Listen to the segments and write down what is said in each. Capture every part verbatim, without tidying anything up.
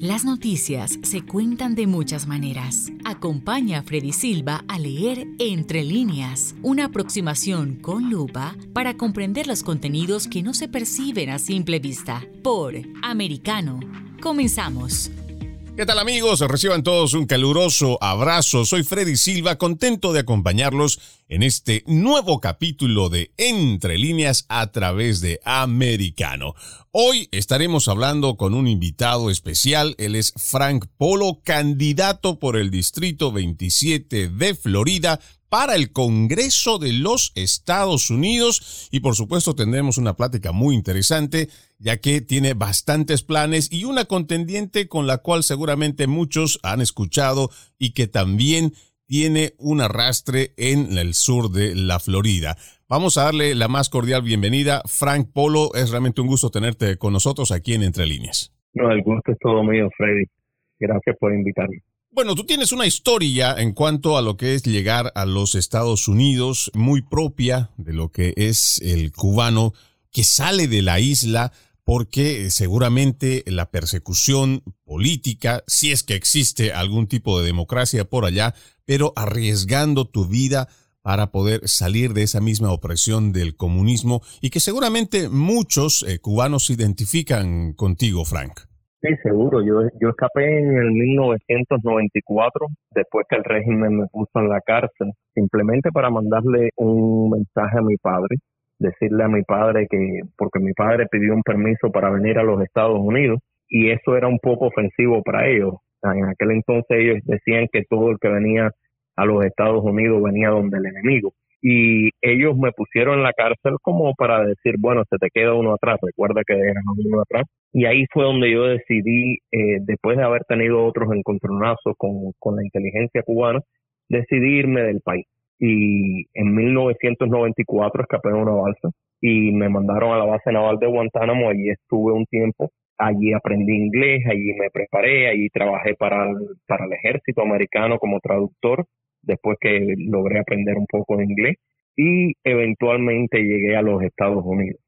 Las noticias se cuentan de muchas maneras. Acompaña a Freddy Silva a leer Entre líneas, una aproximación con lupa para comprender los contenidos que no se perciben a simple vista. Por Americano. Comenzamos. ¿Qué tal, amigos? Reciban todos un caluroso abrazo. Soy Freddy Silva, contento de acompañarlos en este nuevo capítulo de Entre líneas a través de Americano. Hoy estaremos hablando con un invitado especial. Él es Frank Polo, candidato por el Distrito veintisiete de Florida para el Congreso de los Estados Unidos, y por supuesto tendremos una plática muy interesante, ya que tiene bastantes planes y una contendiente con la cual seguramente muchos han escuchado y que también tiene un arrastre en el sur de la Florida. Vamos a darle la más cordial bienvenida. Frank Polo, es realmente un gusto tenerte con nosotros aquí en Entre Líneas. No, el gusto es todo mío, Freddy. Gracias por invitarme. Bueno, tú tienes una historia en cuanto a lo que es llegar a los Estados Unidos muy propia de lo que es el cubano que sale de la isla porque seguramente la persecución política, si es que existe algún tipo de democracia por allá, pero arriesgando tu vida para poder salir de esa misma opresión del comunismo y que seguramente muchos eh, cubanos se identifican contigo, Frank. Sí, seguro. Yo yo escapé en el mil novecientos noventa y cuatro, después que el régimen me puso en la cárcel, simplemente para mandarle un mensaje a mi padre, decirle a mi padre que, porque mi padre pidió un permiso para venir a los Estados Unidos, y eso era un poco ofensivo para ellos. En aquel entonces ellos decían que todo el que venía a los Estados Unidos venía donde el enemigo. Y ellos me pusieron en la cárcel como para decir, bueno, se te queda uno atrás, recuerda que eran uno atrás. Y ahí fue donde yo decidí, eh, después de haber tenido otros encontronazos con, con la inteligencia cubana, decidí irme del país. Y en mil novecientos noventa y cuatro escapé de una balsa y me mandaron a la base naval de Guantánamo. Allí estuve un tiempo, allí aprendí inglés, allí me preparé, allí trabajé para el, para el ejército americano como traductor, después que logré aprender un poco de inglés, y eventualmente llegué a los Estados Unidos.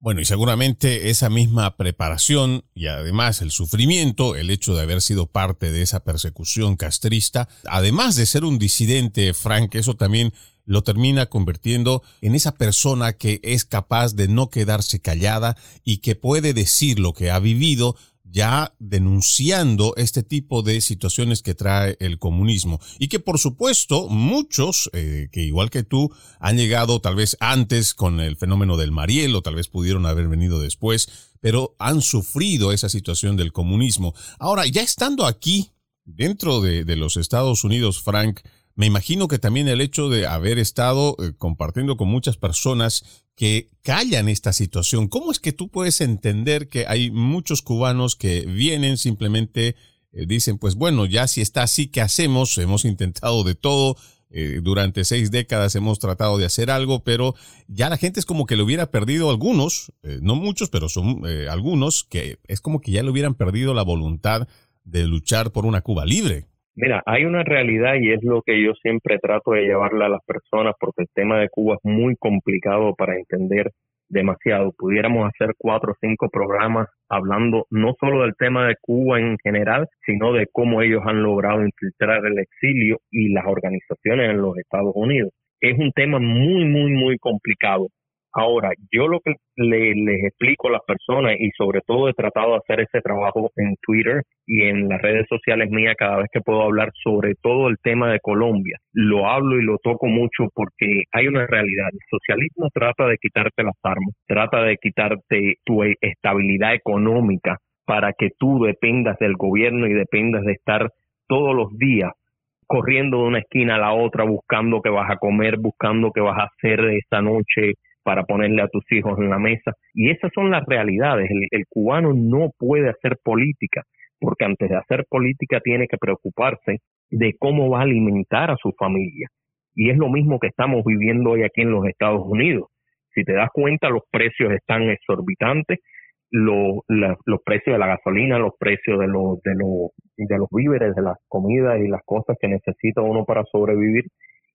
Bueno, y seguramente esa misma preparación y además el sufrimiento, el hecho de haber sido parte de esa persecución castrista, además de ser un disidente, Frank, eso también lo termina convirtiendo en esa persona que es capaz de no quedarse callada y que puede decir lo que ha vivido, ya denunciando este tipo de situaciones que trae el comunismo y que, por supuesto, muchos eh, que igual que tú han llegado tal vez antes con el fenómeno del Mariel o tal vez pudieron haber venido después, pero han sufrido esa situación del comunismo. Ahora, ya estando aquí dentro de, de los Estados Unidos, Frank, me imagino que también el hecho de haber estado eh, compartiendo con muchas personas que callan esta situación. ¿Cómo es que tú puedes entender que hay muchos cubanos que vienen simplemente, eh, dicen, pues bueno, ya si está así, ¿qué hacemos? Hemos intentado de todo, eh, durante seis décadas hemos tratado de hacer algo, pero ya la gente es como que lo hubiera perdido algunos, eh, no muchos, pero son eh, algunos, que es como que ya le hubieran perdido la voluntad de luchar por una Cuba libre? Mira, hay una realidad y es lo que yo siempre trato de llevarle a las personas, porque el tema de Cuba es muy complicado para entender demasiado. Pudiéramos hacer cuatro o cinco programas hablando no solo del tema de Cuba en general, sino de cómo ellos han logrado infiltrar el exilio y las organizaciones en los Estados Unidos. Es un tema muy, muy, muy complicado. Ahora, yo lo que le, les explico a las personas, y sobre todo he tratado de hacer ese trabajo en Twitter y en las redes sociales mías cada vez que puedo hablar, sobre todo el tema de Colombia. Lo hablo y lo toco mucho porque hay una realidad. El socialismo trata de quitarte las armas, trata de quitarte tu estabilidad económica para que tú dependas del gobierno y dependas de estar todos los días corriendo de una esquina a la otra, buscando qué vas a comer, buscando qué vas a hacer esta noche para ponerle a tus hijos en la mesa. Y esas son las realidades. El, el cubano no puede hacer política, porque antes de hacer política tiene que preocuparse de cómo va a alimentar a su familia. Y es lo mismo que estamos viviendo hoy aquí en los Estados Unidos. Si te das cuenta, los precios están exorbitantes, lo, la, los precios de la gasolina, los precios de los, de los, de los víveres, de las comidas y las cosas que necesita uno para sobrevivir.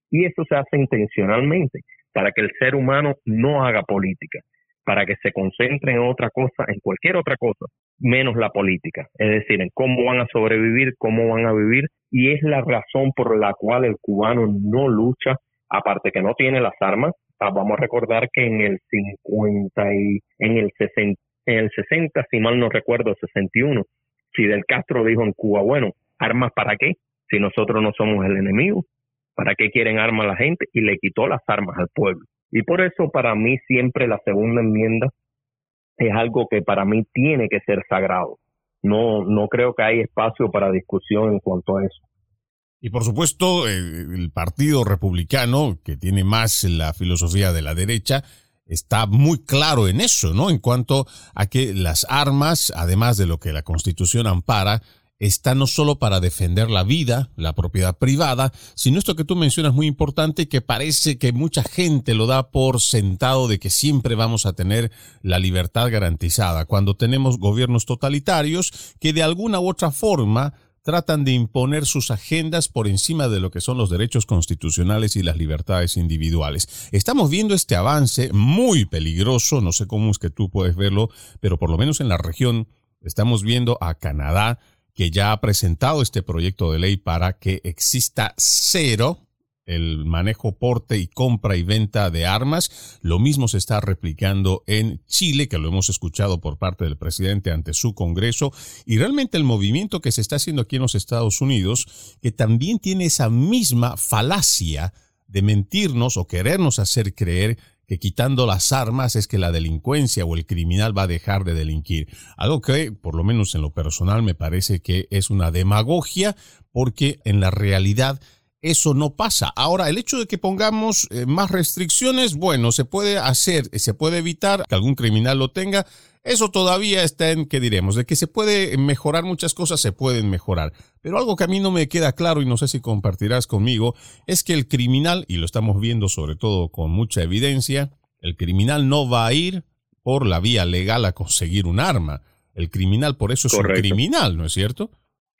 Y eso se hace intencionalmente, para que el ser humano no haga política, para que se concentre en otra cosa, en cualquier otra cosa, menos la política, es decir, en cómo van a sobrevivir, cómo van a vivir, y es la razón por la cual el cubano no lucha, aparte que no tiene las armas. Vamos a recordar que en el cincuenta y en el sesenta, en el sesenta, si mal no recuerdo, sesenta y uno, Fidel Castro dijo en Cuba, bueno, ¿armas para qué? Si nosotros no somos el enemigo, ¿para qué quieren armas a la gente? Y le quitó las armas al pueblo. Y por eso para mí siempre la segunda enmienda es algo que para mí tiene que ser sagrado. No, no creo que haya espacio para discusión en cuanto a eso. Y por supuesto, el Partido Republicano, que tiene más la filosofía de la derecha, está muy claro en eso, ¿no? En cuanto a que las armas, además de lo que la Constitución ampara, está no solo para defender la vida, la propiedad privada, sino esto que tú mencionas muy importante, que parece que mucha gente lo da por sentado de que siempre vamos a tener la libertad garantizada, cuando tenemos gobiernos totalitarios que de alguna u otra forma tratan de imponer sus agendas por encima de lo que son los derechos constitucionales y las libertades individuales. Estamos viendo este avance muy peligroso, no sé cómo es que tú puedes verlo, pero por lo menos en la región estamos viendo a Canadá, que ya ha presentado este proyecto de ley para que exista cero el manejo, porte y compra y venta de armas. Lo mismo se está replicando en Chile, que lo hemos escuchado por parte del presidente ante su Congreso, y realmente el movimiento que se está haciendo aquí en los Estados Unidos, que también tiene esa misma falacia de mentirnos o querernos hacer creer que quitando las armas es que la delincuencia o el criminal va a dejar de delinquir. Algo que, por lo menos en lo personal, me parece que es una demagogia, porque en la realidad eso no pasa. Ahora, el hecho de que pongamos eh, más restricciones, bueno, se puede hacer, se puede evitar que algún criminal lo tenga. Eso todavía está en, ¿qué diremos? De que se puede mejorar muchas cosas, se pueden mejorar. Pero algo que a mí no me queda claro, y no sé si compartirás conmigo, es que el criminal, y lo estamos viendo sobre todo con mucha evidencia, el criminal no va a ir por la vía legal a conseguir un arma. El criminal por eso es un criminal, ¿no es cierto?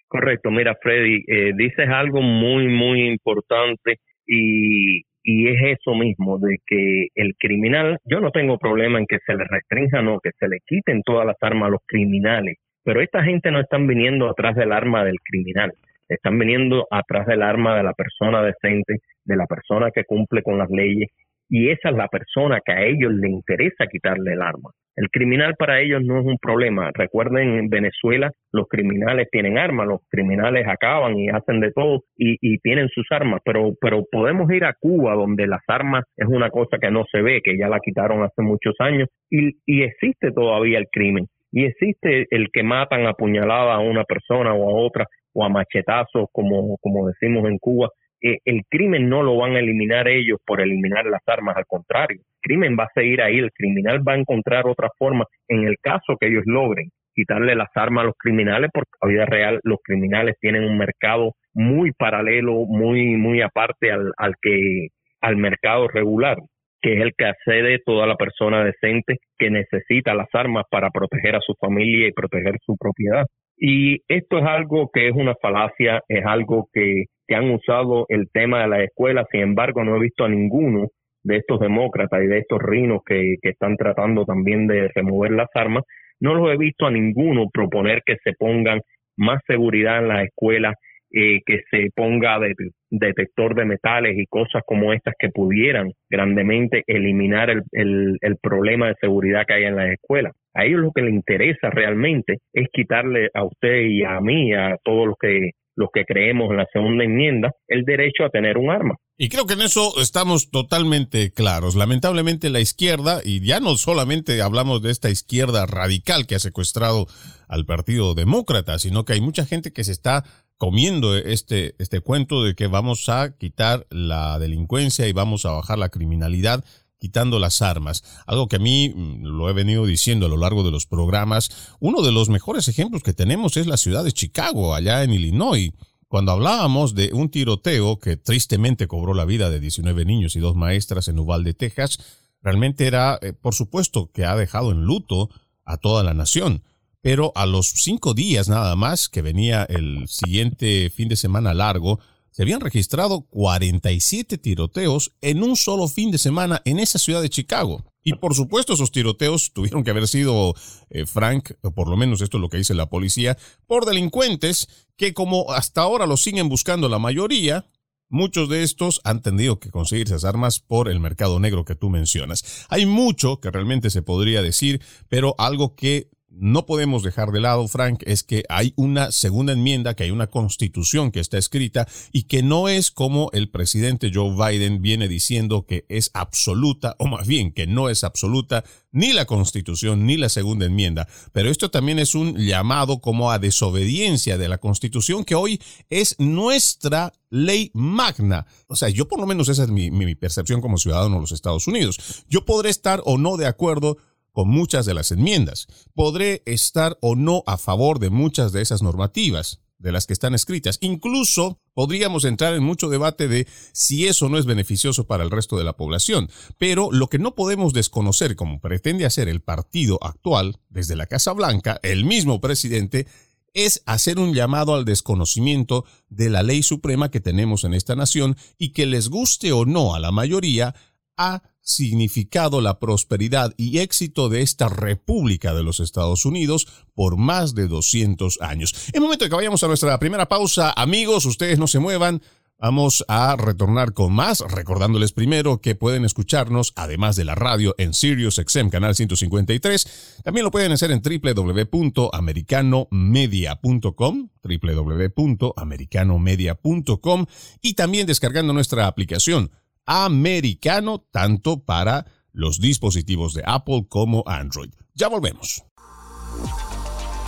Correcto, mira Freddy, eh, dices algo muy, muy importante y, y es eso mismo, de que el criminal, yo no tengo problema en que se le restrinja, no, que se le quiten todas las armas a los criminales, pero esta gente no están viniendo atrás del arma del criminal, están viniendo atrás del arma de la persona decente, de la persona que cumple con las leyes, y esa es la persona que a ellos les interesa quitarle el arma. El criminal para ellos no es un problema. Recuerden, en Venezuela los criminales tienen armas, los criminales acaban y hacen de todo y, y tienen sus armas, pero pero podemos ir a Cuba, donde las armas es una cosa que no se ve, que ya la quitaron hace muchos años, y, y existe todavía el crimen, y existe el que matan a puñalada a una persona o a otra, o a machetazos, como, como decimos en Cuba. Eh, el crimen no lo van a eliminar ellos por eliminar las armas, al contrario, el crimen va a seguir ahí, el criminal va a encontrar otra forma, en el caso que ellos logren quitarle las armas a los criminales, porque en la vida real los criminales tienen un mercado muy paralelo, muy muy aparte al, al que al mercado regular, que es el que accede toda la persona decente que necesita las armas para proteger a su familia y proteger su propiedad. Y esto es algo que es una falacia, es algo que, que han usado el tema de las escuelas. Sin embargo, no he visto a ninguno de estos demócratas y de estos rinos que, que están tratando también de remover las armas, no los he visto a ninguno proponer que se pongan más seguridad en las escuelas, eh, que se ponga de, detector de metales y cosas como estas que pudieran grandemente eliminar el, el, el problema de seguridad que hay en las escuelas. A ellos lo que les interesa realmente es quitarle a usted y a mí, a todos los que los que creemos en la segunda enmienda, el derecho a tener un arma. Y creo que en eso estamos totalmente claros. Lamentablemente la izquierda, y ya no solamente hablamos de esta izquierda radical que ha secuestrado al Partido Demócrata, sino que hay mucha gente que se está comiendo este, este cuento de que vamos a quitar la delincuencia y vamos a bajar la criminalidad quitando las armas. Algo que a mí, lo he venido diciendo a lo largo de los programas, uno de los mejores ejemplos que tenemos es la ciudad de Chicago, allá en Illinois. Cuando hablábamos de un tiroteo que tristemente cobró la vida de diecinueve niños y dos maestras en Uvalde, Texas, realmente era, eh, por supuesto, que ha dejado en luto a toda la nación. Pero a los cinco días nada más, que venía el siguiente fin de semana largo, se habían registrado cuarenta y siete tiroteos en un solo fin de semana en esa ciudad de Chicago. Y por supuesto esos tiroteos tuvieron que haber sido, eh, Frank, o por lo menos esto es lo que dice la policía, por delincuentes que como hasta ahora los siguen buscando la mayoría, muchos de estos han tenido que conseguir esas armas por el mercado negro que tú mencionas. Hay mucho que realmente se podría decir, pero algo que no podemos dejar de lado, Frank, es que hay una segunda enmienda, que hay una constitución que está escrita y que no es como el presidente Joe Biden viene diciendo que es absoluta, o más bien que no es absoluta ni la constitución ni la segunda enmienda. Pero esto también es un llamado como a desobediencia de la constitución, que hoy es nuestra ley magna. O sea, yo por lo menos esa es mi, mi percepción como ciudadano de los Estados Unidos. Yo podré estar o no de acuerdo con muchas de las enmiendas. Podré estar o no a favor de muchas de esas normativas, de las que están escritas. Incluso podríamos entrar en mucho debate de si eso no es beneficioso para el resto de la población. Pero lo que no podemos desconocer, como pretende hacer el partido actual desde la Casa Blanca, el mismo presidente, es hacer un llamado al desconocimiento de la ley suprema que tenemos en esta nación y que, les guste o no a la mayoría, ha significado la prosperidad y éxito de esta República de los Estados Unidos por más de doscientos años. Es momento de que vayamos a nuestra primera pausa. Amigos, ustedes no se muevan. Vamos a retornar con más, recordándoles primero que pueden escucharnos, además de la radio, en Sirius X M, canal ciento cincuenta y tres. También lo pueden hacer en doble u doble u doble u punto americano media punto com, doble u doble u doble u punto americano media punto com, y también descargando nuestra aplicación Americano, tanto para los dispositivos de Apple como Android. Ya volvemos.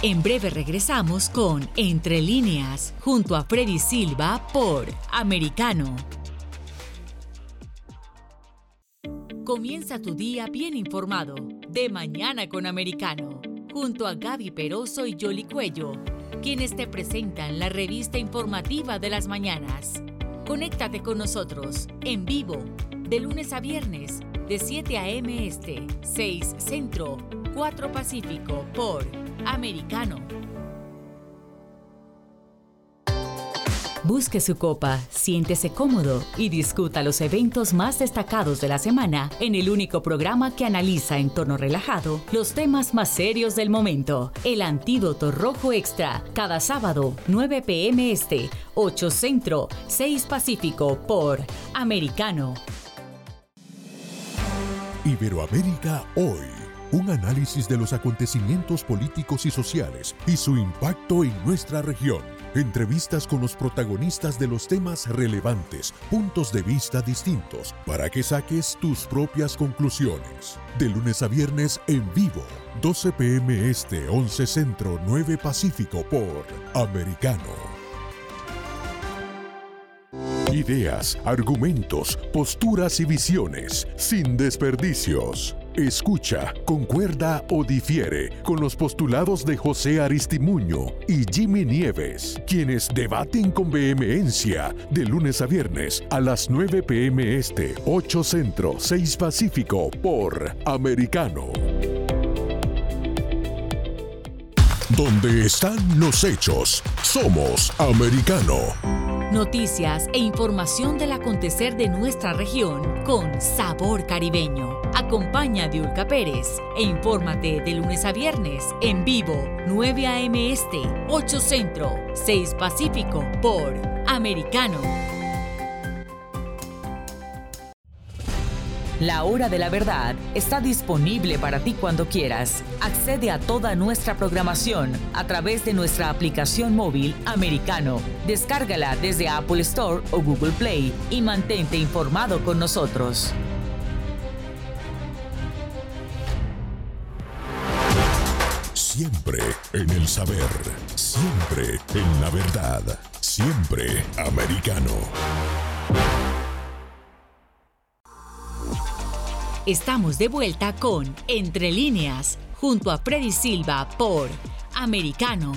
En breve regresamos con Entre Líneas, junto a Freddy Silva por Americano. Comienza tu día bien informado, de Mañana con Americano, junto a Gaby Peroso y Yoli Cuello, quienes te presentan la revista informativa de las mañanas. Conéctate con nosotros en vivo de lunes a viernes de siete a eme Este, seis Centro, cuatro Pacífico por Americano. Busque su copa, siéntese cómodo y discuta los eventos más destacados de la semana en el único programa que analiza en tono relajado los temas más serios del momento. El Antídoto Rojo Extra, cada sábado, nueve pe eme Este, ocho Centro, seis Pacífico por Americano. Iberoamérica hoy. Un análisis de los acontecimientos políticos y sociales y su impacto en nuestra región. Entrevistas con los protagonistas de los temas relevantes, puntos de vista distintos, para que saques tus propias conclusiones. De lunes a viernes en vivo, doce pe eme Este, once Centro, nueve Pacífico por Americano. Ideas, argumentos, posturas y visiones, sin desperdicios. Escucha, concuerda o difiere con los postulados de José Aristimuño y Jimmy Nieves, quienes debaten con vehemencia de lunes a viernes a las nueve pe eme Este, ocho Centro, seis Pacífico por Americano. Donde están los hechos, somos Americano. Noticias e información del acontecer de nuestra región con sabor caribeño. Acompaña de Ulca Pérez e infórmate de lunes a viernes en vivo, nueve a eme Este, ocho Centro, seis Pacífico por Americano. La Hora de la Verdad está disponible para ti cuando quieras. Accede a toda nuestra programación a través de nuestra aplicación móvil Americano. Descárgala desde Apple Store o Google Play y mantente informado con nosotros. Siempre en el saber, siempre en la verdad, siempre Americano. Estamos de vuelta con Entre Líneas, junto a Freddy Silva por Americano.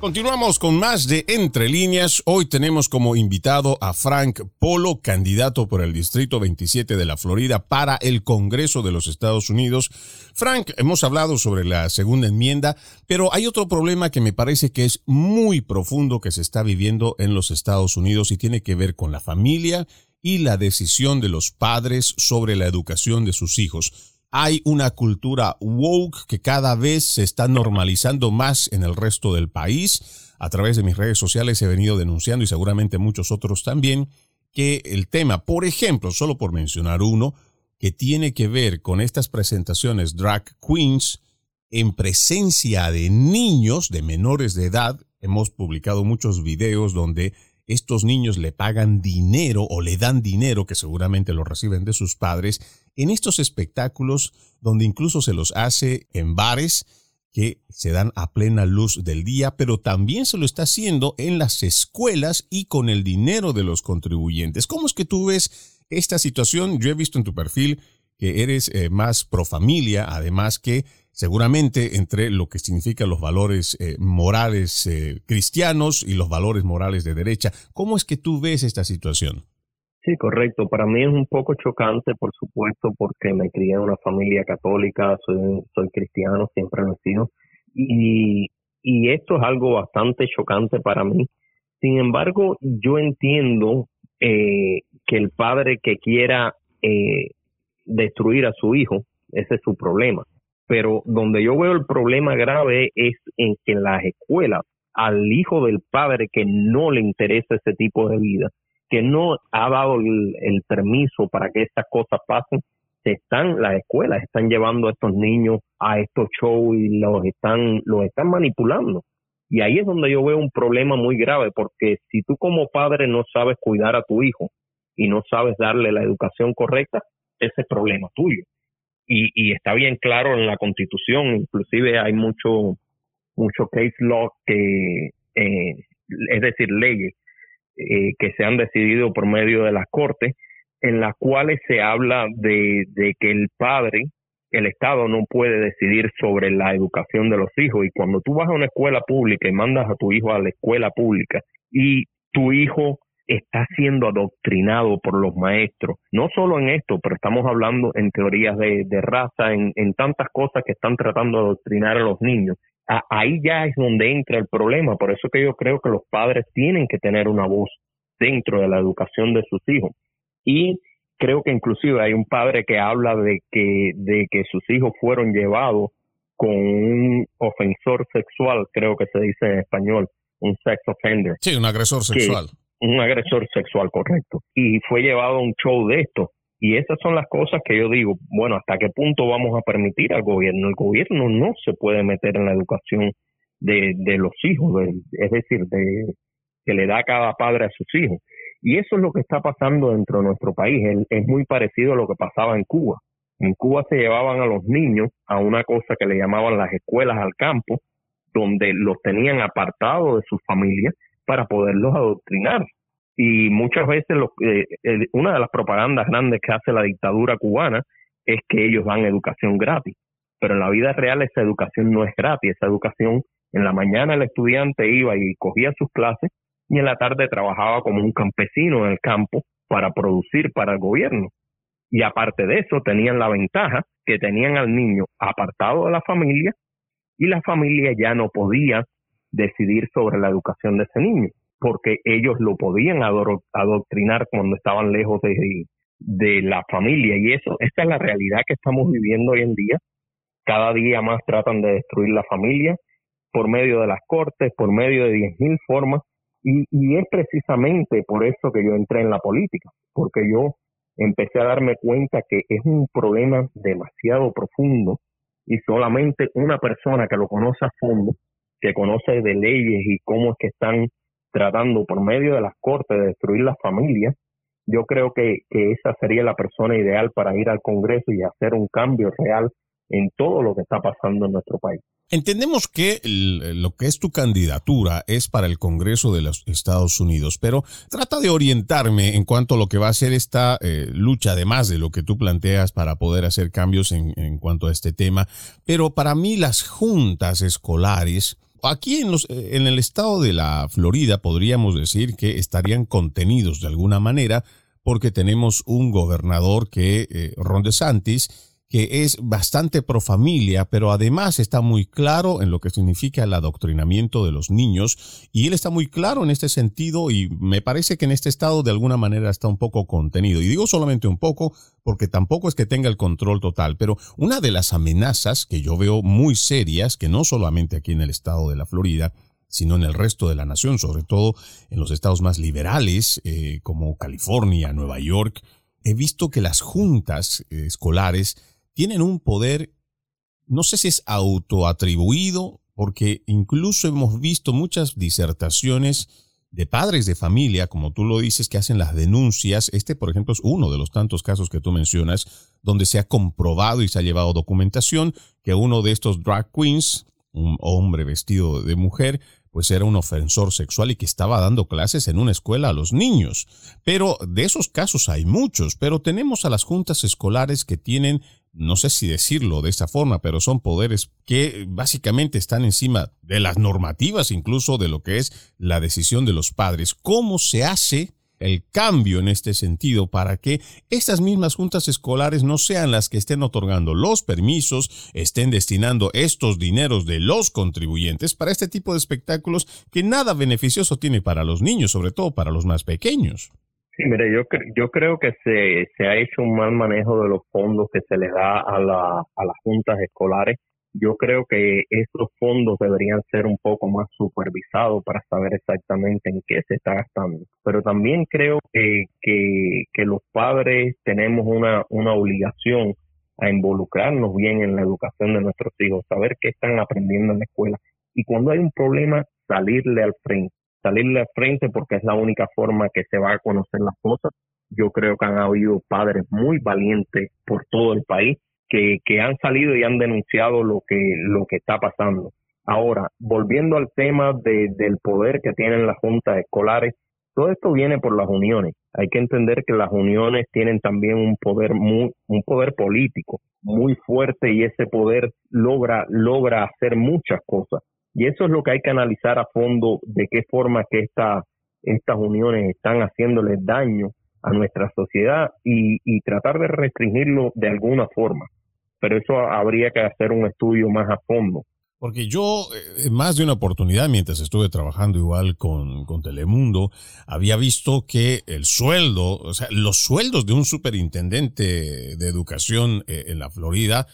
Continuamos con más de Entre Líneas. Hoy tenemos como invitado a Frank Polo, candidato por el Distrito veintisiete de la Florida para el Congreso de los Estados Unidos. Frank, hemos hablado sobre la segunda enmienda, pero hay otro problema que me parece que es muy profundo que se está viviendo en los Estados Unidos y tiene que ver con la familia y la decisión de los padres sobre la educación de sus hijos. hay una cultura woke que cada vez se está normalizando más en el resto del país. A través de mis redes sociales he venido denunciando, y seguramente muchos otros también, que el tema, por ejemplo, solo por mencionar uno, que tiene que ver con estas presentaciones drag queens en presencia de niños, de menores de edad. Hemos publicado muchos videos donde estos niños le pagan dinero o le dan dinero, que seguramente lo reciben de sus padres, en estos espectáculos donde incluso se los hace en bares que se dan a plena luz del día, pero también se lo está haciendo en las escuelas y con el dinero de los contribuyentes. ¿Cómo es que tú ves esta situación? Yo he visto en tu perfil que eres eh, más pro familia, además que seguramente entre lo que significan los valores eh, morales eh, cristianos y los valores morales de derecha. ¿Cómo es que tú ves esta situación? Sí, correcto. Para mí es un poco chocante, por supuesto, porque me crié en una familia católica, soy, soy cristiano, siempre lo he sido. Y, y esto es algo bastante chocante para mí. Sin embargo, yo entiendo eh, que el padre que quiera eh, destruir a su hijo, ese es su problema. Pero donde yo veo el problema grave es en que en las escuelas, al hijo del padre que no le interesa ese tipo de vida, que no ha dado el, el permiso para que estas cosas pasen, se están, las escuelas están llevando a estos niños a estos shows y los están, los están manipulando. Y ahí es donde yo veo un problema muy grave, porque si tú como padre no sabes cuidar a tu hijo y no sabes darle la educación correcta, ese es problema tuyo. Y, y está bien claro en la Constitución, inclusive hay mucho, mucho case law que, eh, es decir, leyes Eh, que se han decidido por medio de las cortes, en las cuales se habla de, de que el padre, el Estado, no puede decidir sobre la educación de los hijos. Y cuando tú vas a una escuela pública y mandas a tu hijo a la escuela pública y tu hijo está siendo adoctrinado por los maestros, no solo en esto, pero estamos hablando en teorías de, de raza, en, en tantas cosas que están tratando de adoctrinar a los niños, ahí ya es donde entra el problema. Por eso que yo creo que los padres tienen que tener una voz dentro de la educación de sus hijos. Y creo que inclusive hay un padre que habla de que de que sus hijos fueron llevados con un ofensor sexual, creo que se dice en español, un sex offender. Sí, un agresor sexual. Que, un agresor sexual, correcto. Y fue llevado a un show de esto. Y esas son las cosas que yo digo, bueno, ¿hasta qué punto vamos a permitir al gobierno? El gobierno no se puede meter en la educación de, de los hijos, de, es decir, de que le da cada padre a sus hijos. Y eso es lo que está pasando dentro de nuestro país. Es, es muy parecido a lo que pasaba en Cuba. En Cuba se llevaban a los niños a una cosa que le llamaban las escuelas al campo, donde los tenían apartados de sus familias para poderlos adoctrinar. Y muchas veces lo, eh, eh, una de las propagandas grandes que hace la dictadura cubana es que ellos dan educación gratis. Pero en la vida real esa educación no es gratis. Esa educación, en la mañana el estudiante iba y cogía sus clases y en la tarde trabajaba como un campesino en el campo para producir para el gobierno. Y aparte de eso tenían la ventaja que tenían al niño apartado de la familia y la familia ya no podía decidir sobre la educación de ese niño, porque ellos lo podían adoc- adoctrinar cuando estaban lejos de, de la familia. Y eso, esta es la realidad que estamos viviendo hoy en día. Cada día más tratan de destruir la familia por medio de las cortes, por medio de diez mil formas. Y, y es precisamente por eso que yo entré en la política, porque yo empecé a darme cuenta que es un problema demasiado profundo y solamente una persona que lo conoce a fondo, que conoce de leyes y cómo es que están tratando por medio de las cortes de destruir las familias, yo creo que, que esa sería la persona ideal para ir al Congreso y hacer un cambio real en todo lo que está pasando en nuestro país. Entendemos que el, lo que es tu candidatura es para el Congreso de los Estados Unidos, pero trata de orientarme en cuanto a lo que va a ser esta eh, lucha, además de lo que tú planteas para poder hacer cambios en, en cuanto a este tema. Pero para mí las juntas escolares, aquí en, los, en el estado de la Florida podríamos decir que estarían contenidos de alguna manera porque tenemos un gobernador que, eh, Ron DeSantis, que es bastante pro familia, pero además está muy claro en lo que significa el adoctrinamiento de los niños, y él está muy claro en este sentido, y me parece que en este estado de alguna manera está un poco contenido, y digo solamente un poco porque tampoco es que tenga el control total, pero una de las amenazas que yo veo muy serias, que no solamente aquí en el estado de la Florida, sino en el resto de la nación, sobre todo en los estados más liberales, eh, como California, Nueva York, he visto que las juntas escolares tienen un poder, no sé si es autoatribuido, porque incluso hemos visto muchas disertaciones de padres de familia, como tú lo dices, que hacen las denuncias. Este, por ejemplo, es uno de los tantos casos que tú mencionas, donde se ha comprobado y se ha llevado documentación que uno de estos drag queens, un hombre vestido de mujer, pues era un ofensor sexual y que estaba dando clases en una escuela a los niños. Pero de esos casos hay muchos, pero tenemos a las juntas escolares que tienen, no sé si decirlo de esta forma, pero son poderes que básicamente están encima de las normativas, incluso de lo que es la decisión de los padres. ¿Cómo se hace el cambio en este sentido para que estas mismas juntas escolares no sean las que estén otorgando los permisos, estén destinando estos dineros de los contribuyentes para este tipo de espectáculos que nada beneficioso tiene para los niños, sobre todo para los más pequeños? Sí, mire, yo, cre- yo creo que se, se ha hecho un mal manejo de los fondos que se les da a, la, a las juntas escolares. Yo creo que esos fondos deberían ser un poco más supervisados para saber exactamente en qué se está gastando. Pero también creo que, que, que los padres tenemos una, una obligación a involucrarnos bien en la educación de nuestros hijos, saber qué están aprendiendo en la escuela. Y cuando hay un problema, salirle al frente. Salirle al frente porque es la única forma que se va a conocer las cosas. Yo creo que han habido padres muy valientes por todo el país Que, que han salido y han denunciado lo que lo que está pasando. Ahora, volviendo al tema de, del poder que tienen las juntas escolares, todo esto viene por las uniones. Hay que entender que las uniones tienen también un poder muy, un poder político muy fuerte, y ese poder logra logra hacer muchas cosas. Y eso es lo que hay que analizar a fondo, de qué forma que esta, estas uniones están haciéndoles daño a nuestra sociedad y, y tratar de restringirlo de alguna forma. Pero eso habría que hacer un estudio más a fondo. Porque yo, eh, más de una oportunidad, mientras estuve trabajando igual con, con Telemundo, había visto que el sueldo, o sea, los sueldos de un superintendente de educación eh, en la Florida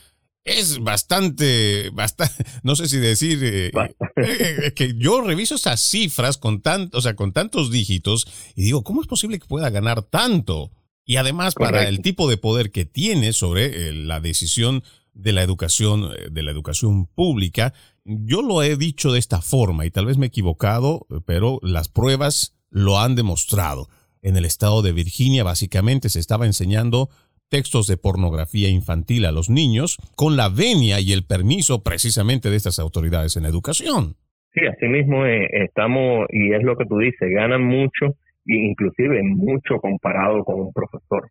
es bastante, bastante, no sé si decir, eh, eh, que yo reviso esas cifras con, tan, o sea, con tantos dígitos y digo, ¿cómo es posible que pueda ganar tanto? Y además, correcto, para el tipo de poder que tiene sobre eh, la decisión de la educación, de la educación pública, yo lo he dicho de esta forma y tal vez me he equivocado, pero las pruebas lo han demostrado. En el estado de Virginia básicamente se estaba enseñando textos de pornografía infantil a los niños con la venia y el permiso precisamente de estas autoridades en educación. Sí, así mismo eh, estamos, y es lo que tú dices, ganan mucho, e inclusive mucho comparado con un profesor,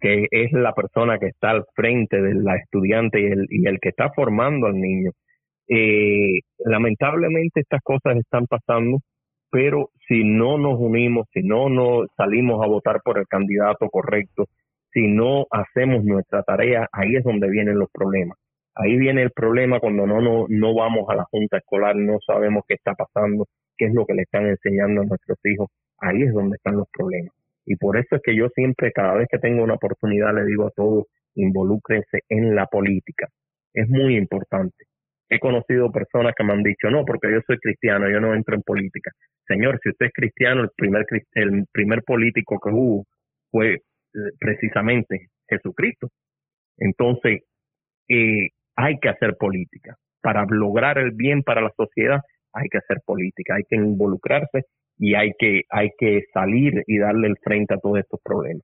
que es la persona que está al frente de la estudiante y el, y el que está formando al niño. Eh, lamentablemente estas cosas están pasando, pero si no nos unimos, si no nos salimos a votar por el candidato correcto, si no hacemos nuestra tarea, ahí es donde vienen los problemas. Ahí viene el problema cuando no, no, no vamos a la junta escolar, no sabemos qué está pasando, qué es lo que le están enseñando a nuestros hijos. Ahí es donde están los problemas. Y por eso es que yo siempre, cada vez que tengo una oportunidad, le digo a todos, involúcrense en la política. Es muy importante. He conocido personas que me han dicho, no, porque yo soy cristiano, yo no entro en política. Señor, si usted es cristiano, el primer, el primer político que hubo fue precisamente Jesucristo. Entonces eh, hay que hacer política para lograr el bien para la sociedad. Hay que hacer política, hay que involucrarse y hay que hay que salir y darle el frente a todos estos problemas.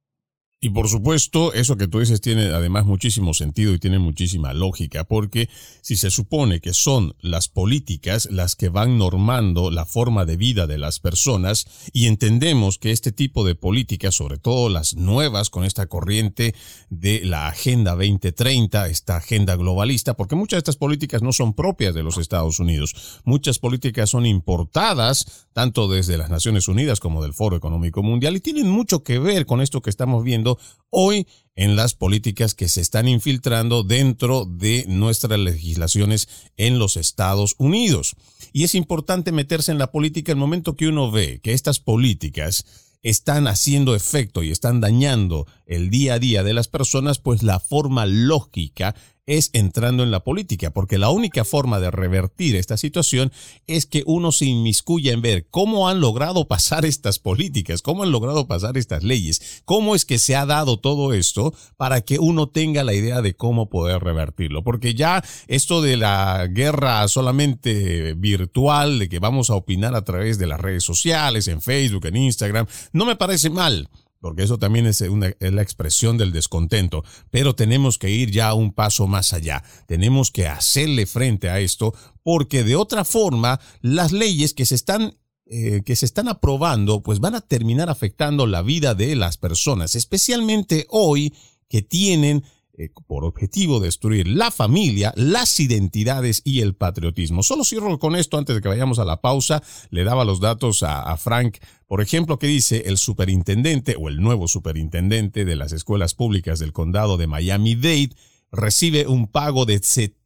Y por supuesto, eso que tú dices tiene además muchísimo sentido y tiene muchísima lógica, porque si se supone que son las políticas las que van normando la forma de vida de las personas y entendemos que este tipo de políticas, sobre todo las nuevas con esta corriente de la Agenda veinte treinta, esta agenda globalista, porque muchas de estas políticas no son propias de los Estados Unidos, muchas políticas son importadas tanto desde las Naciones Unidas como del Foro Económico Mundial y tienen mucho que ver con esto que estamos viendo viendo hoy en las políticas que se están infiltrando dentro de nuestras legislaciones en los Estados Unidos. Y es importante meterse en la política el momento que uno ve que estas políticas están haciendo efecto y están dañando el día a día de las personas, pues la forma lógica es entrando en la política, porque la única forma de revertir esta situación es que uno se inmiscuya en ver cómo han logrado pasar estas políticas, cómo han logrado pasar estas leyes, cómo es que se ha dado todo esto para que uno tenga la idea de cómo poder revertirlo, porque ya esto de la guerra solamente virtual, de que vamos a opinar a través de las redes sociales, en Facebook, en Instagram, no me parece mal, porque eso también es, una, es la expresión del descontento, pero tenemos que ir ya un paso más allá. Tenemos que hacerle frente a esto, porque de otra forma las leyes que se están eh, que se están aprobando pues van a terminar afectando la vida de las personas, especialmente hoy que tienen eh, por objetivo destruir la familia, las identidades y el patriotismo. Solo cierro con esto antes de que vayamos a la pausa. Le daba los datos a, a Frank, por ejemplo, que dice el superintendente o el nuevo superintendente de las escuelas públicas del condado de Miami-Dade recibe un pago de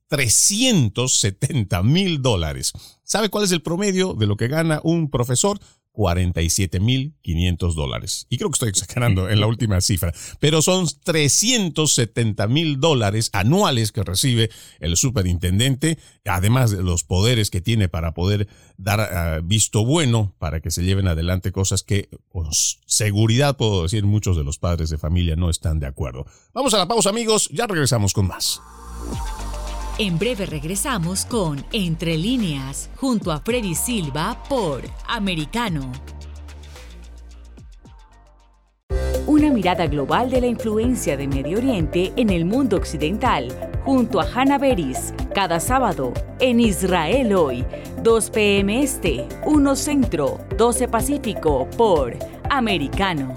trescientos setenta mil dólares. ¿Sabe cuál es el promedio de lo que gana un profesor? cuarenta y siete mil quinientos dólares. Y creo que estoy exagerando en la última cifra, pero son trescientos setenta mil dólares anuales que recibe el superintendente, además de los poderes que tiene para poder dar uh, visto bueno para que se lleven adelante cosas que con seguridad puedo decir muchos de los padres de familia no están de acuerdo. Vamos a la pausa, amigos, ya regresamos con más. En breve regresamos con Entre Líneas, junto a Freddy Silva por Americano. Una mirada global de la influencia de Medio Oriente en el mundo occidental, junto a Hannah Beris, cada sábado, en Israel Hoy, dos p m Este, uno Centro, doce Pacífico, por Americano.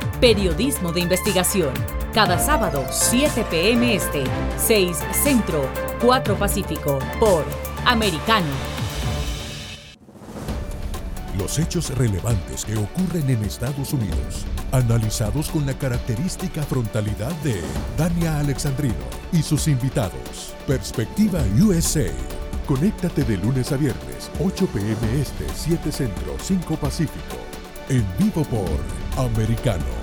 Periodismo de investigación. Cada sábado, siete p m Este, seis Centro, cuatro Pacífico, por Americano. Los hechos relevantes que ocurren en Estados Unidos, analizados con la característica frontalidad de Dania Alexandrino y sus invitados. Perspectiva U S A. Conéctate de lunes a viernes, ocho p m Este, siete Centro, cinco Pacífico. En vivo por Americano.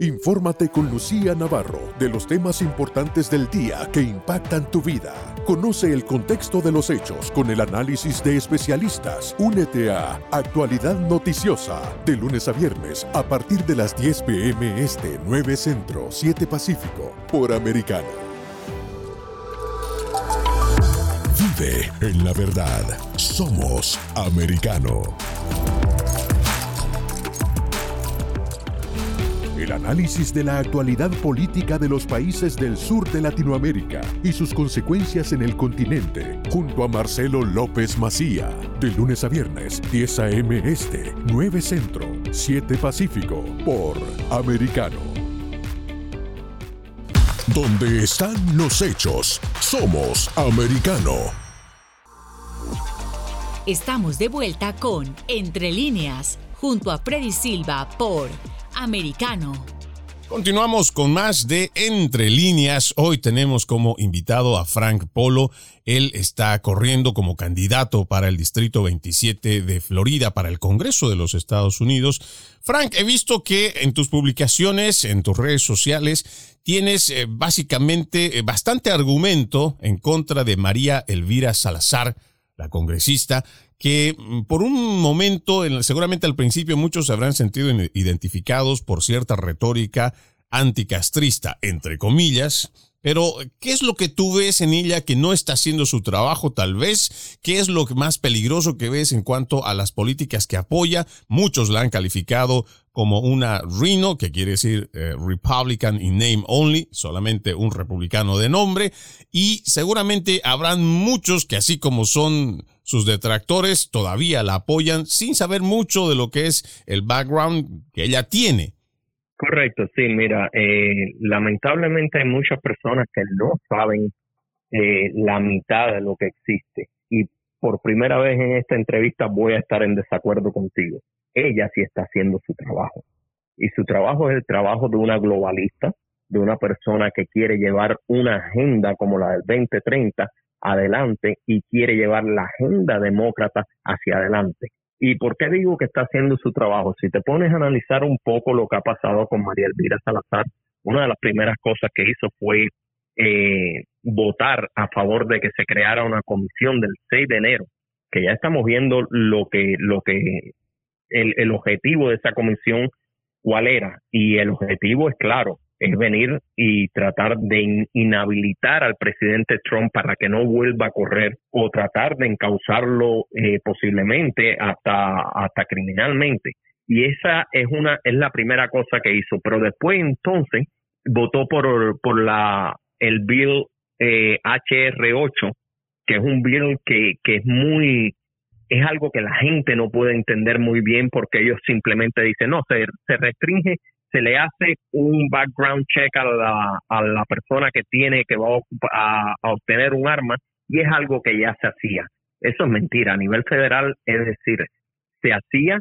Infórmate con Lucía Navarro de los temas importantes del día que impactan tu vida. Conoce el contexto de los hechos con el análisis de especialistas. Únete a Actualidad Noticiosa de lunes a viernes a partir de las diez p m Este, nueve Centro, siete Pacífico por Americano. Vive en la verdad. Somos Americano. El análisis de la actualidad política de los países del sur de Latinoamérica y sus consecuencias en el continente, junto a Marcelo López Macía, de lunes a viernes, diez a m Este, nueve Centro, siete Pacífico, por Americano. Donde están los hechos, somos Americano. Estamos de vuelta con Entre Líneas, junto a Freddy Silva por Americano. Continuamos con más de Entre Líneas. Hoy tenemos como invitado a Frank Polo. Él está corriendo como candidato para el Distrito veintisiete de Florida, para el Congreso de los Estados Unidos. Frank, he visto que en tus publicaciones, en tus redes sociales, tienes eh, básicamente eh, bastante argumento en contra de María Elvira Salazar, la congresista, que por un momento, seguramente al principio muchos se habrán sentido identificados por cierta retórica anticastrista, entre comillas, pero ¿qué es lo que tú ves en ella que no está haciendo su trabajo tal vez? ¿Qué es lo más peligroso que ves en cuanto a las políticas que apoya? Muchos la han calificado como una Rhino, que quiere decir eh, Republican in name only, solamente un republicano de nombre, y seguramente habrán muchos que así como son sus detractores todavía la apoyan sin saber mucho de lo que es el background que ella tiene. Correcto, sí, mira, eh, lamentablemente hay muchas personas que no saben eh, la mitad de lo que existe, y por primera vez en esta entrevista voy a estar en desacuerdo contigo. Ella sí está haciendo su trabajo, y su trabajo es el trabajo de una globalista, de una persona que quiere llevar una agenda como la del veinte treinta adelante y quiere llevar la agenda demócrata hacia adelante. ¿Y por qué digo que está haciendo su trabajo? Si te pones a analizar un poco lo que ha pasado con María Elvira Salazar, una de las primeras cosas que hizo fue eh, votar a favor de que se creara una comisión del seis de enero, que ya estamos viendo lo que lo que el, el objetivo de esa comisión, cuál era. Y el objetivo es claro, es venir y tratar de in- inhabilitar al presidente Trump para que no vuelva a correr, o tratar de encauzarlo eh, posiblemente hasta hasta criminalmente. Y esa es una es la primera cosa que hizo. Pero después entonces votó por por la el bill eh, H R ocho, que es un bill que que es muy es algo que la gente no puede entender muy bien, porque ellos simplemente dicen no se se restringe. Se le hace un background check a la, a la persona que tiene que va a, a obtener un arma, y es algo que ya se hacía. Eso es mentira. A nivel federal, es decir, se hacía,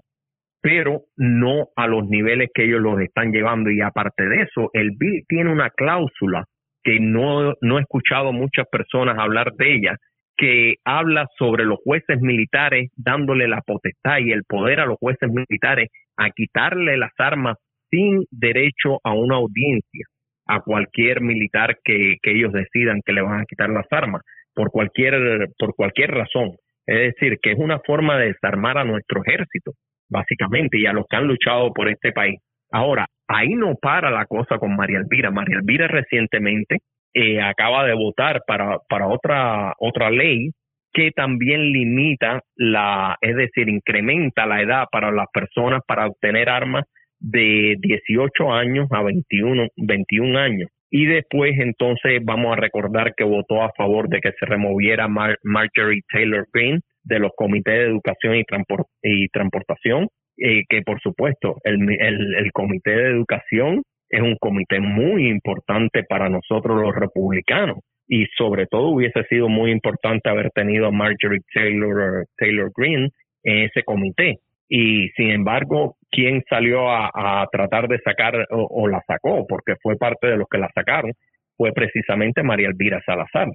pero no a los niveles que ellos los están llevando. Y aparte de eso, el bill tiene una cláusula que no, no he escuchado muchas personas hablar de ella, que habla sobre los jueces militares dándole la potestad y el poder a los jueces militares a quitarle las armas sin derecho a una audiencia a cualquier militar que, que ellos decidan que le van a quitar las armas por cualquier por cualquier razón. Es decir, que es una forma de desarmar a nuestro ejército, básicamente, y a los que han luchado por este país. Ahora, ahí no para la cosa con María Elvira. María Elvira recientemente eh, acaba de votar para para otra otra ley que también limita la, es decir, incrementa la edad para las personas para obtener armas de dieciocho años a veintiuno años. Y después entonces vamos a recordar que votó a favor de que se removiera Mar- Marjorie Taylor Greene de los comités de educación y, transport- y transportación, eh, que por supuesto el, el, el comité de educación es un comité muy importante para nosotros los republicanos, y sobre todo hubiese sido muy importante haber tenido a Marjorie Taylor, Taylor Greene en ese comité. Y sin embargo, ¿quién salió a, a tratar de sacar o, o la sacó? Porque fue parte de los que la sacaron, fue precisamente María Elvira Salazar.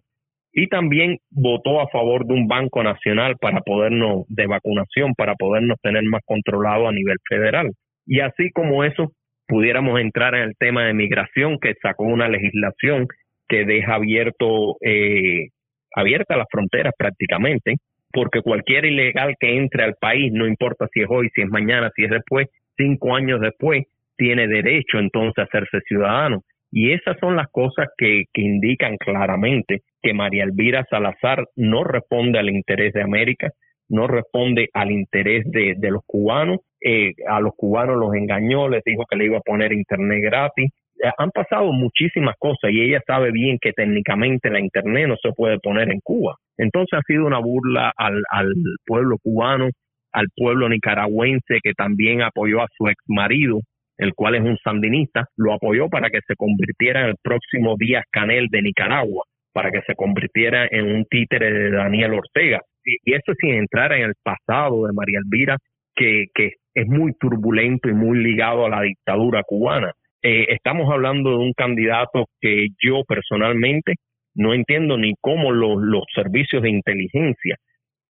Y también votó a favor de un banco nacional para podernos, de vacunación, para podernos tener más controlado a nivel federal. Y así como eso, pudiéramos entrar en el tema de migración, que sacó una legislación que deja abierto eh, abierta las fronteras prácticamente, porque cualquier ilegal que entre al país, no importa si es hoy, si es mañana, si es después, cinco años después, tiene derecho entonces a hacerse ciudadano. Y esas son las cosas que, que indican claramente que María Elvira Salazar no responde al interés de América, no responde al interés de, de los cubanos. Eh, a los cubanos los engañó, les dijo que le iba a poner internet gratis. Han pasado muchísimas cosas y ella sabe bien que técnicamente la internet no se puede poner en Cuba. Entonces ha sido una burla al, al pueblo cubano, al pueblo nicaragüense, que también apoyó a su ex marido, el cual es un sandinista, lo apoyó para que se convirtiera en el próximo Díaz-Canel de Nicaragua, para que se convirtiera en un títere de Daniel Ortega. Y eso sin entrar en el pasado de María Elvira, que, que es muy turbulento y muy ligado a la dictadura cubana. Eh, estamos hablando de un candidato que yo personalmente no entiendo ni cómo los, los servicios de inteligencia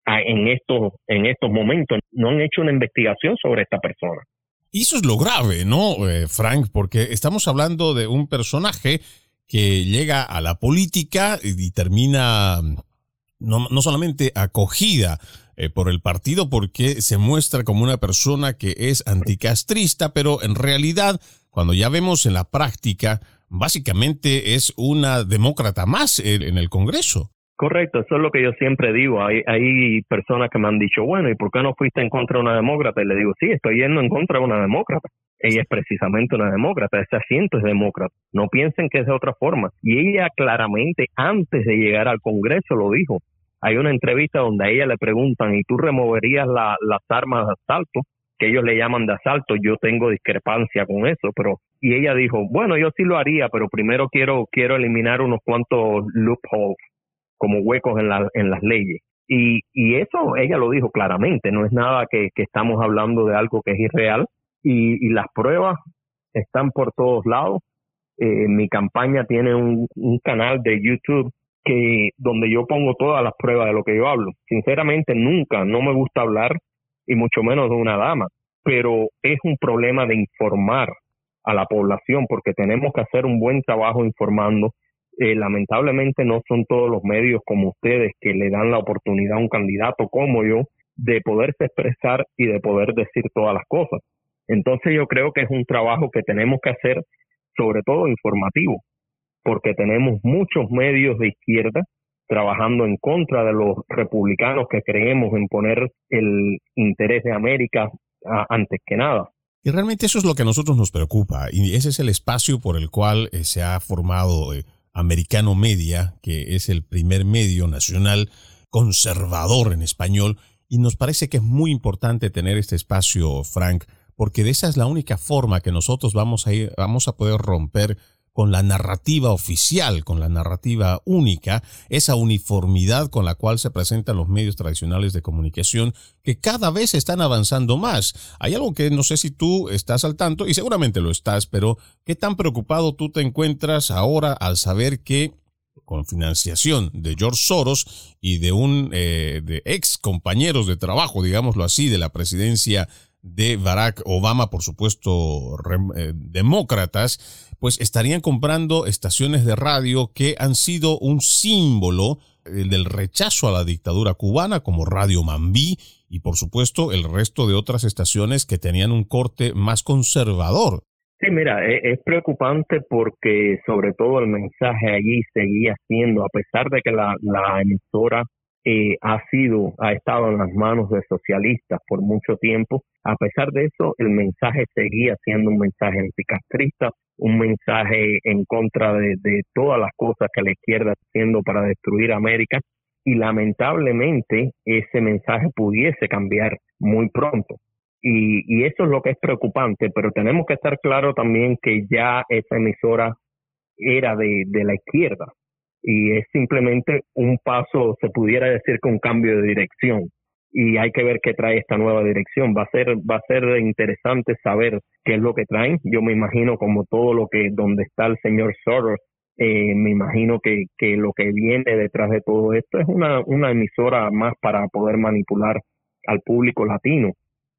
en estos, en estos momentos no han hecho una investigación sobre esta persona. Y eso es lo grave, ¿no, eh, Frank? Porque estamos hablando de un personaje que llega a la política y, y termina no, no solamente acogida eh, por el partido porque se muestra como una persona que es anticastrista, pero en realidad, cuando ya vemos en la práctica, básicamente es una demócrata más en, en el Congreso. Correcto, eso es lo que yo siempre digo. Hay, hay personas que me han dicho, bueno, ¿y por qué no fuiste en contra de una demócrata? Y le digo, sí, estoy yendo en contra de una demócrata. Ella es precisamente una demócrata, ese asiento es demócrata. No piensen que es de otra forma. Y ella claramente, antes de llegar al Congreso, lo dijo. Hay una entrevista donde a ella le preguntan, ¿y tú removerías la, las armas de asalto? Que ellos le llaman de asalto. Yo tengo discrepancia con eso, pero... Y ella dijo, bueno, yo sí lo haría, pero primero quiero, quiero eliminar unos cuantos loopholes, como huecos en, la, en las leyes. Y, y eso ella lo dijo claramente, no es nada que, que estamos hablando de algo que es irreal. Y, y las pruebas están por todos lados. Eh, mi campaña tiene un, un canal de YouTube que donde yo pongo todas las pruebas de lo que yo hablo. Sinceramente nunca, no me gusta hablar, y mucho menos de una dama, pero es un problema de informar a la población porque tenemos que hacer un buen trabajo informando. Eh, lamentablemente no son todos los medios como ustedes que le dan la oportunidad a un candidato como yo de poderse expresar y de poder decir todas las cosas. Entonces yo creo que es un trabajo que tenemos que hacer, sobre todo informativo, porque tenemos muchos medios de izquierda trabajando en contra de los republicanos que creemos en poner el interés de América a, antes que nada. Y realmente eso es lo que a nosotros nos preocupa, y ese es el espacio por el cual eh, se ha formado... Eh, Americano Media, que es el primer medio nacional conservador en español, y nos parece que es muy importante tener este espacio, Frank, porque de esa es la única forma que nosotros vamos a ir, vamos a poder romper con la narrativa oficial, con la narrativa única, esa uniformidad con la cual se presentan los medios tradicionales de comunicación, que cada vez están avanzando más. Hay algo que no sé si tú estás al tanto, y seguramente lo estás, pero ¿qué tan preocupado tú te encuentras ahora al saber que, con financiación de George Soros y de un eh, de ex compañeros de trabajo, digámoslo así, de la presidencia de Barack Obama, por supuesto, re, eh, demócratas, pues estarían comprando estaciones de radio que han sido un símbolo del rechazo a la dictadura cubana, como Radio Mambí y, por supuesto, el resto de otras estaciones que tenían un corte más conservador? Sí, mira, es preocupante porque, sobre todo, el mensaje allí seguía siendo, a pesar de que la, la emisora Eh, ha sido, ha estado en las manos de socialistas por mucho tiempo. A pesar de eso, el mensaje seguía siendo un mensaje anticastrista, un mensaje en contra de, de todas las cosas que la izquierda está haciendo para destruir América, y lamentablemente ese mensaje pudiese cambiar muy pronto. Y, y eso es lo que es preocupante, pero tenemos que estar claro también que ya esa emisora era de, de la izquierda, y es simplemente un paso, se pudiera decir que un cambio de dirección, y hay que ver qué trae esta nueva dirección. Va a ser va a ser interesante saber qué es lo que traen. Yo me imagino, como todo lo que donde está el señor Soros, eh, me imagino que que lo que viene detrás de todo esto es una una emisora más para poder manipular al público latino,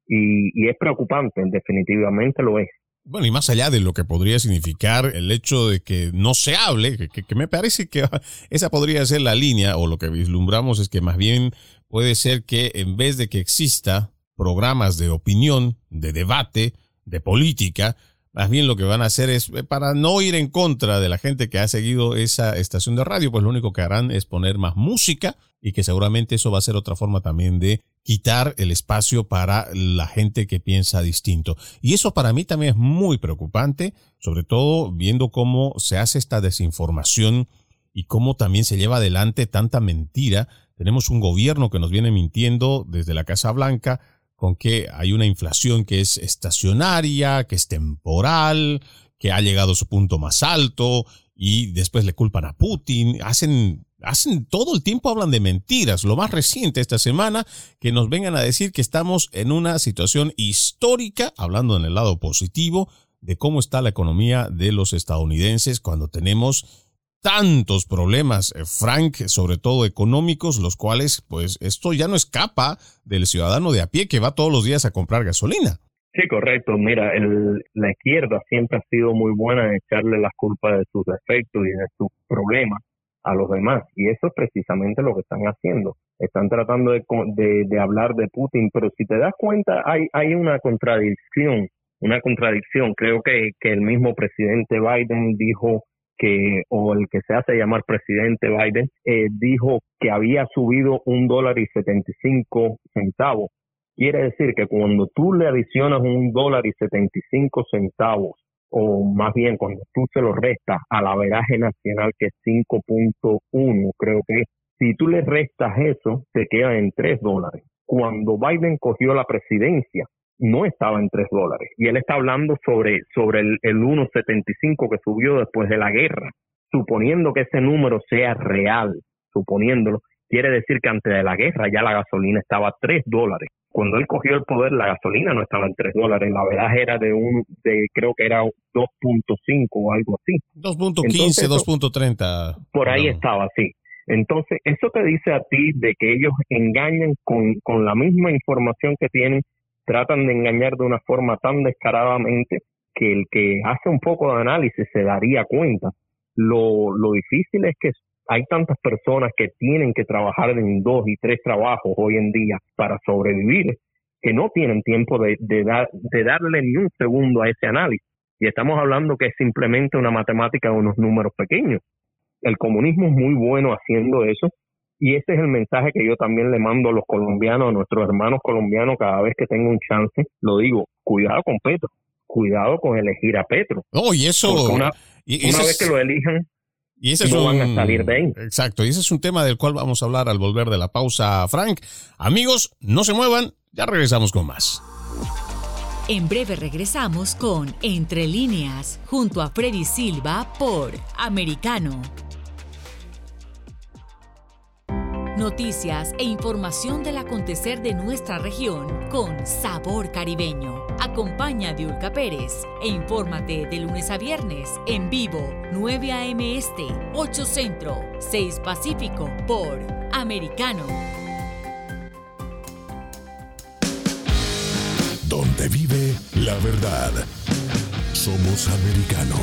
y, y es preocupante, definitivamente lo es. Bueno, y más allá de lo que podría significar el hecho de que no se hable, que, que me parece que esa podría ser la línea, o lo que vislumbramos es que más bien puede ser que en vez de que exista programas de opinión, de debate, de política, más bien lo que van a hacer es, para no ir en contra de la gente que ha seguido esa estación de radio, pues lo único que harán es poner más música, y que seguramente eso va a ser otra forma también de quitar el espacio para la gente que piensa distinto. Y eso para mí también es muy preocupante, sobre todo viendo cómo se hace esta desinformación y cómo también se lleva adelante tanta mentira. Tenemos un gobierno que nos viene mintiendo desde la Casa Blanca con que hay una inflación que es estacionaria, que es temporal, que ha llegado a su punto más alto, y después le culpan a Putin. Hacen... Hacen todo el tiempo, hablan de mentiras. Lo más reciente esta semana, que nos vengan a decir que estamos en una situación histórica, hablando en el lado positivo, de cómo está la economía de los estadounidenses cuando tenemos tantos problemas, Frank, sobre todo económicos, los cuales, pues, esto ya no escapa del ciudadano de a pie que va todos los días a comprar gasolina. Sí, correcto. Mira, el, la izquierda siempre ha sido muy buena en echarle las culpas de sus defectos y de sus problemas a los demás. Y eso es precisamente lo que están haciendo. Están tratando de, de, de hablar de Putin, pero si te das cuenta, hay, hay una contradicción, una contradicción. Creo que, que el mismo presidente Biden dijo que, o el que se hace llamar presidente Biden, eh, dijo que había subido un dólar y setenta y cinco centavos. Quiere decir que cuando tú le adicionas un dólar y setenta y cinco centavos, o más bien cuando tú se lo restas al averaje nacional, que es cinco punto uno, creo que es, si tú le restas eso, te queda en tres dólares. Cuando Biden cogió la presidencia, no estaba en tres dólares. Y él está hablando sobre, sobre el, el uno punto setenta y cinco que subió después de la guerra. Suponiendo que ese número sea real, suponiéndolo, quiere decir que antes de la guerra ya la gasolina estaba a tres dólares. Cuando él cogió el poder, la gasolina no estaba en tres dólares. La verdad era de un, de, creo que era dos punto cinco o algo así. dos punto quince, dos punto treinta. Por ahí estaba, sí. Entonces, eso te dice a ti de que ellos engañan con, con la misma información que tienen, tratan de engañar de una forma tan descaradamente que el que hace un poco de análisis se daría cuenta. Lo, lo difícil es que hay tantas personas que tienen que trabajar en dos y tres trabajos hoy en día para sobrevivir, que no tienen tiempo de, de, da, de darle ni un segundo a ese análisis. Y estamos hablando que es simplemente una matemática de unos números pequeños. El comunismo es muy bueno haciendo eso, y ese es el mensaje que yo también le mando a los colombianos, a nuestros hermanos colombianos, cada vez que tengo un chance, lo digo, cuidado con Petro, cuidado con elegir a Petro. No, y eso... Porque una, y eso una vez que lo elijan, y ese no es un, van a salir de ahí. Exacto, y ese es un tema del cual vamos a hablar al volver de la pausa, Frank. Amigos, no se muevan, ya regresamos con más. En breve regresamos con Entre Líneas, junto a Freddy Silva por Americano. Noticias e información del acontecer de nuestra región con sabor caribeño. Acompaña a Ulca Pérez e infórmate de lunes a viernes en vivo, nueve a eme Este, ocho Centro, seis Pacífico por Americano. Donde vive la verdad. Somos Americano.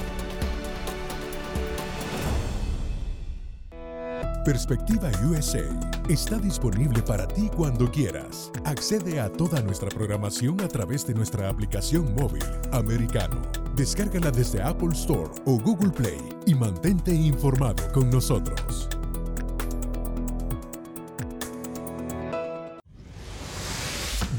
Perspectiva U S A está disponible para ti cuando quieras. Accede a toda nuestra programación a través de nuestra aplicación móvil Americano. Descárgala desde Apple Store o Google Play y mantente informado con nosotros.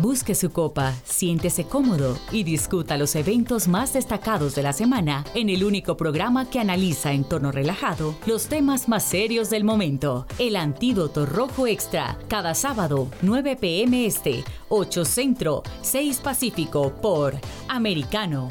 Busque su copa, siéntese cómodo y discuta los eventos más destacados de la semana en el único programa que analiza en tono relajado los temas más serios del momento. El Antídoto Rojo Extra, cada sábado, nueve pe eme Este, ocho Centro, seis Pacífico por Americano.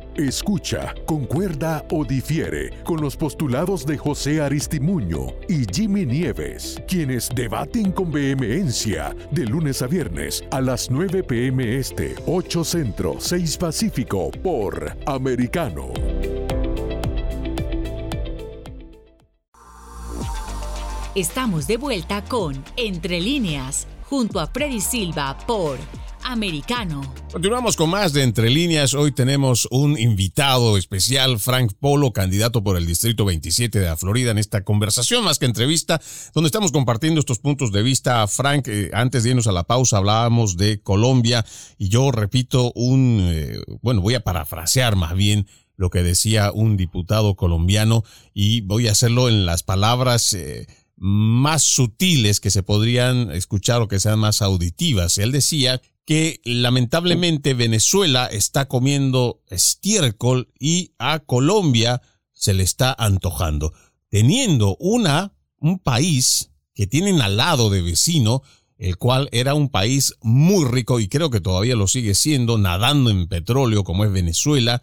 Escucha, concuerda o difiere con los postulados de José Aristimuño y Jimmy Nieves, quienes debaten con vehemencia de lunes a viernes a las nueve pe eme Este, ocho Centro, seis Pacífico por Americano. Estamos de vuelta con Entre Líneas, junto a Freddy Silva por Americano. Continuamos con más de Entre Líneas. Hoy tenemos un invitado especial, Frank Polo, candidato por el Distrito veintisiete de la Florida, en esta conversación más que entrevista, donde estamos compartiendo estos puntos de vista. Frank, eh, antes de irnos a la pausa hablábamos de Colombia y yo repito un, eh, bueno, voy a parafrasear más bien lo que decía un diputado colombiano y voy a hacerlo en las palabras eh, más sutiles que se podrían escuchar o que sean más auditivas. Él decía que lamentablemente Venezuela está comiendo estiércol y a Colombia se le está antojando, teniendo una un país que tienen al lado de vecino, el cual era un país muy rico y creo que todavía lo sigue siendo, nadando en petróleo como es Venezuela,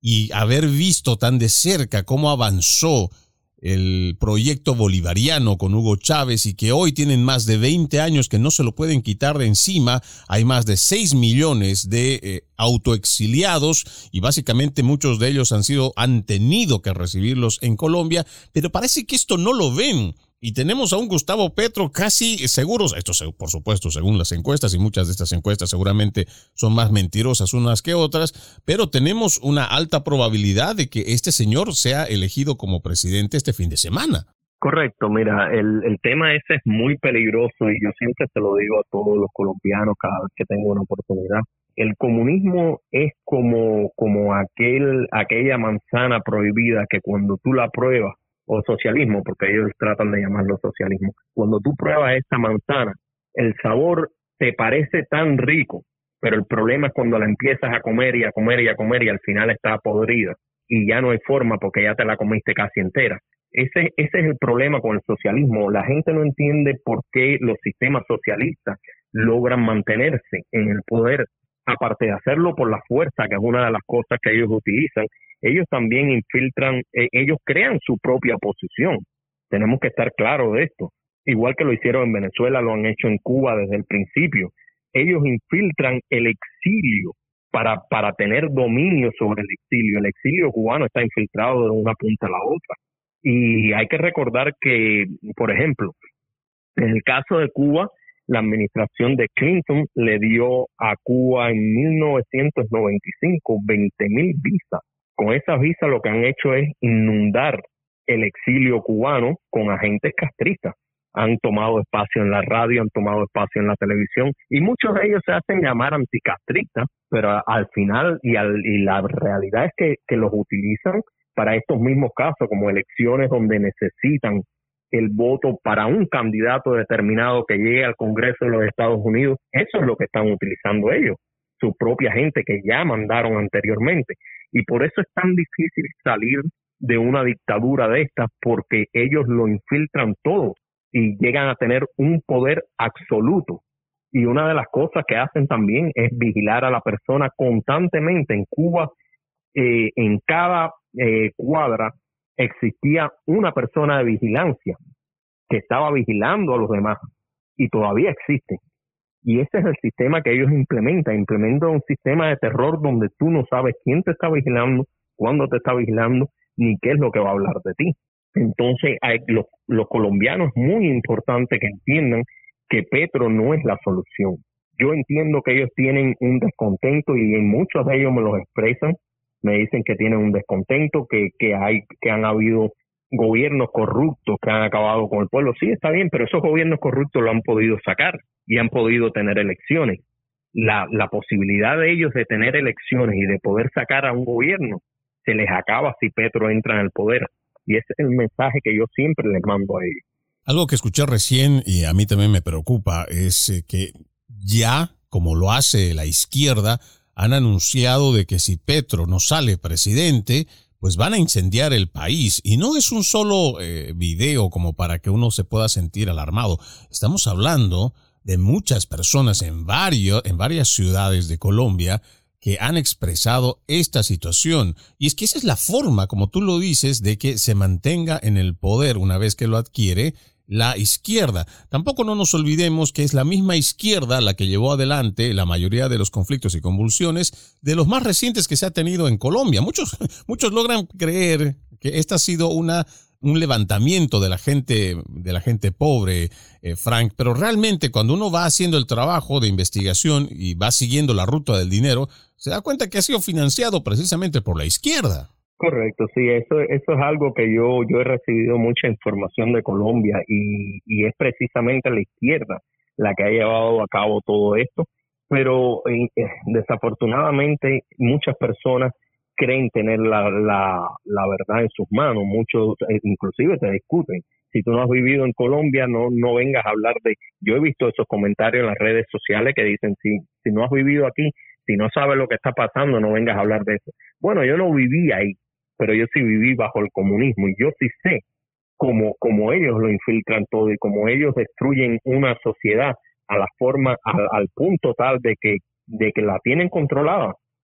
y haber visto tan de cerca cómo avanzó el proyecto bolivariano con Hugo Chávez y que hoy tienen más de veinte años que no se lo pueden quitar de encima. Hay más de seis millones de eh, autoexiliados y básicamente muchos de ellos han sido, han tenido que recibirlos en Colombia, pero parece que esto no lo ven. Y tenemos a un Gustavo Petro casi seguros, esto por supuesto según las encuestas, y muchas de estas encuestas seguramente son más mentirosas unas que otras, pero tenemos una alta probabilidad de que este señor sea elegido como presidente este fin de semana. Correcto, mira, el, el tema ese es muy peligroso y yo siempre se lo digo a todos los colombianos cada vez que tengo una oportunidad. El comunismo es como, como aquel, aquella manzana prohibida que cuando tú la pruebas, o socialismo, porque ellos tratan de llamarlo socialismo. Cuando tú pruebas esta manzana, el sabor te parece tan rico, pero el problema es cuando la empiezas a comer y a comer y a comer y al final está podrida y ya no hay forma porque ya te la comiste casi entera. Ese, ese es el problema con el socialismo. La gente no entiende por qué los sistemas socialistas logran mantenerse en el poder, aparte de hacerlo por la fuerza, que es una de las cosas que ellos utilizan. Ellos también infiltran, eh, ellos crean su propia oposición. Tenemos que estar claros de esto. Igual que lo hicieron en Venezuela, lo han hecho en Cuba desde el principio. Ellos infiltran el exilio para, para tener dominio sobre el exilio. El exilio cubano está infiltrado de una punta a la otra. Y hay que recordar que, por ejemplo, en el caso de Cuba, la administración de Clinton le dio a Cuba en mil novecientos noventa y cinco veinte mil visas. Con esas visas lo que han hecho es inundar el exilio cubano con agentes castristas. Han tomado espacio en la radio, han tomado espacio en la televisión y muchos de ellos se hacen llamar anticastristas, pero al final y, al, y la realidad es que, que los utilizan para estos mismos casos, como elecciones donde necesitan el voto para un candidato determinado que llegue al Congreso de los Estados Unidos. Eso es lo que están utilizando ellos, su propia gente que ya mandaron anteriormente. Y por eso es tan difícil salir de una dictadura de estas, porque ellos lo infiltran todo y llegan a tener un poder absoluto. Y una de las cosas que hacen también es vigilar a la persona constantemente. En Cuba, eh, en cada eh, cuadra, existía una persona de vigilancia que estaba vigilando a los demás y todavía existe. Y ese es el sistema que ellos implementan. Implementan un sistema de terror donde tú no sabes quién te está vigilando, cuándo te está vigilando, ni qué es lo que va a hablar de ti. Entonces, hay, los, los colombianos es muy importante que entiendan que Petro no es la solución. Yo entiendo que ellos tienen un descontento y muchos de ellos me los expresan. Me dicen que tienen un descontento, que, que hay, que han habido gobiernos corruptos que han acabado con el pueblo. Sí, está bien, pero esos gobiernos corruptos lo han podido sacar y han podido tener elecciones. La, la posibilidad de ellos de tener elecciones y de poder sacar a un gobierno se les acaba si Petro entra en el poder. Y ese es el mensaje que yo siempre les mando a ellos. Algo que escuché recién y a mí también me preocupa es que ya, como lo hace la izquierda, han anunciado de que si Petro no sale presidente, pues van a incendiar el país. Y no es un solo eh, video como para que uno se pueda sentir alarmado. Estamos hablando de muchas personas en, varios, en varias ciudades de Colombia que han expresado esta situación. Y es que esa es la forma, como tú lo dices, de que se mantenga en el poder una vez que lo adquiere la izquierda. Tampoco no nos olvidemos que es la misma izquierda la que llevó adelante la mayoría de los conflictos y convulsiones de los más recientes que se ha tenido en Colombia. Muchos, muchos logran creer que esta ha sido una un levantamiento de la gente, de la gente pobre, eh, Frank, pero realmente cuando uno va haciendo el trabajo de investigación y va siguiendo la ruta del dinero, se da cuenta que ha sido financiado precisamente por la izquierda. Correcto, sí, eso, eso es algo que yo, yo he recibido mucha información de Colombia y, y es precisamente la izquierda la que ha llevado a cabo todo esto, pero eh, desafortunadamente muchas personas creen tener la, la, la verdad en sus manos, muchos eh, inclusive te discuten. Si tú no has vivido en Colombia, no no vengas a hablar de... Yo he visto esos comentarios en las redes sociales que dicen, si, si no has vivido aquí, si no sabes lo que está pasando, no vengas a hablar de eso. Bueno, yo no viví ahí, pero yo sí viví bajo el comunismo y yo sí sé cómo, cómo ellos lo infiltran todo y cómo ellos destruyen una sociedad a la forma, al, al punto tal de que, de que la tienen controlada.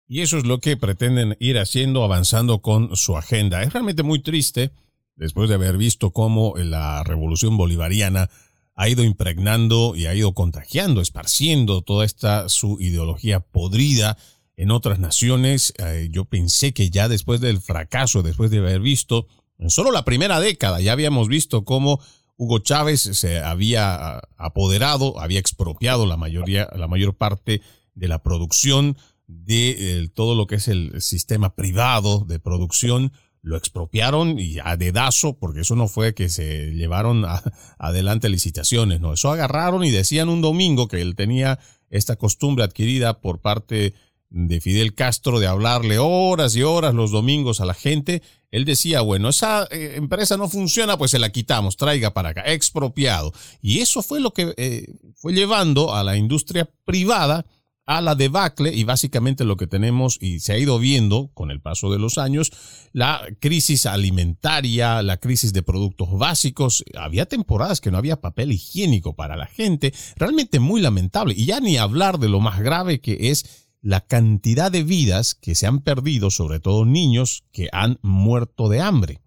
Y eso es lo que pretenden ir haciendo, avanzando con su agenda. Es realmente muy triste, después de haber visto cómo la revolución bolivariana ha ido impregnando y ha ido contagiando, esparciendo toda esta su ideología podrida en otras naciones. Eh, yo pensé que ya después del fracaso, después de haber visto, en solo la primera década, ya habíamos visto cómo Hugo Chávez se había apoderado, había expropiado la mayoría, la mayor parte de la producción de eh, todo lo que es el sistema privado de producción. Lo expropiaron y a dedazo, porque eso no fue que se llevaron a, adelante licitaciones, no, eso agarraron y decían un domingo que él tenía esta costumbre adquirida por parte de Fidel Castro de hablarle horas y horas los domingos a la gente. Él decía, bueno, esa eh, empresa no funciona, pues se la quitamos, traiga para acá, expropiado. Y eso fue lo que eh, fue llevando a la industria privada a la debacle, y básicamente lo que tenemos y se ha ido viendo con el paso de los años, la crisis alimentaria, la crisis de productos básicos. Había temporadas que no había papel higiénico para la gente, realmente muy lamentable. Y ya ni hablar de lo más grave que es la cantidad de vidas que se han perdido, sobre todo niños que han muerto de hambre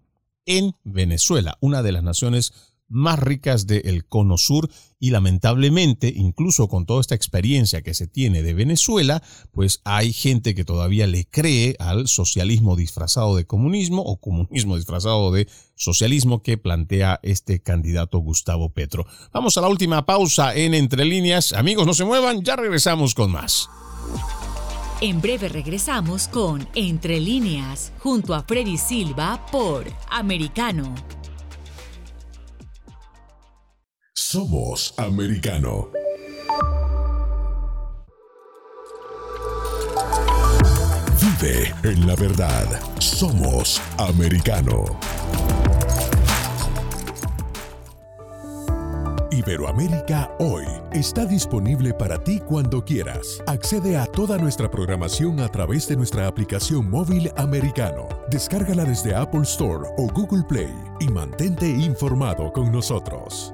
en Venezuela, una de las naciones más ricas del Cono Sur, y lamentablemente, incluso con toda esta experiencia que se tiene de Venezuela, pues hay gente que todavía le cree al socialismo disfrazado de comunismo o comunismo disfrazado de socialismo que plantea este candidato Gustavo Petro. Vamos a la última pausa en Entre Líneas. Amigos, no se muevan, ya regresamos con más. En breve regresamos con Entre Líneas, junto a Freddy Silva por Americano. Somos Americano. Vive en la verdad. Somos Americano. Iberoamérica Hoy está disponible para ti cuando quieras. Accede a toda nuestra programación a través de nuestra aplicación móvil Americano. Descárgala desde Apple Store o Google Play y mantente informado con nosotros.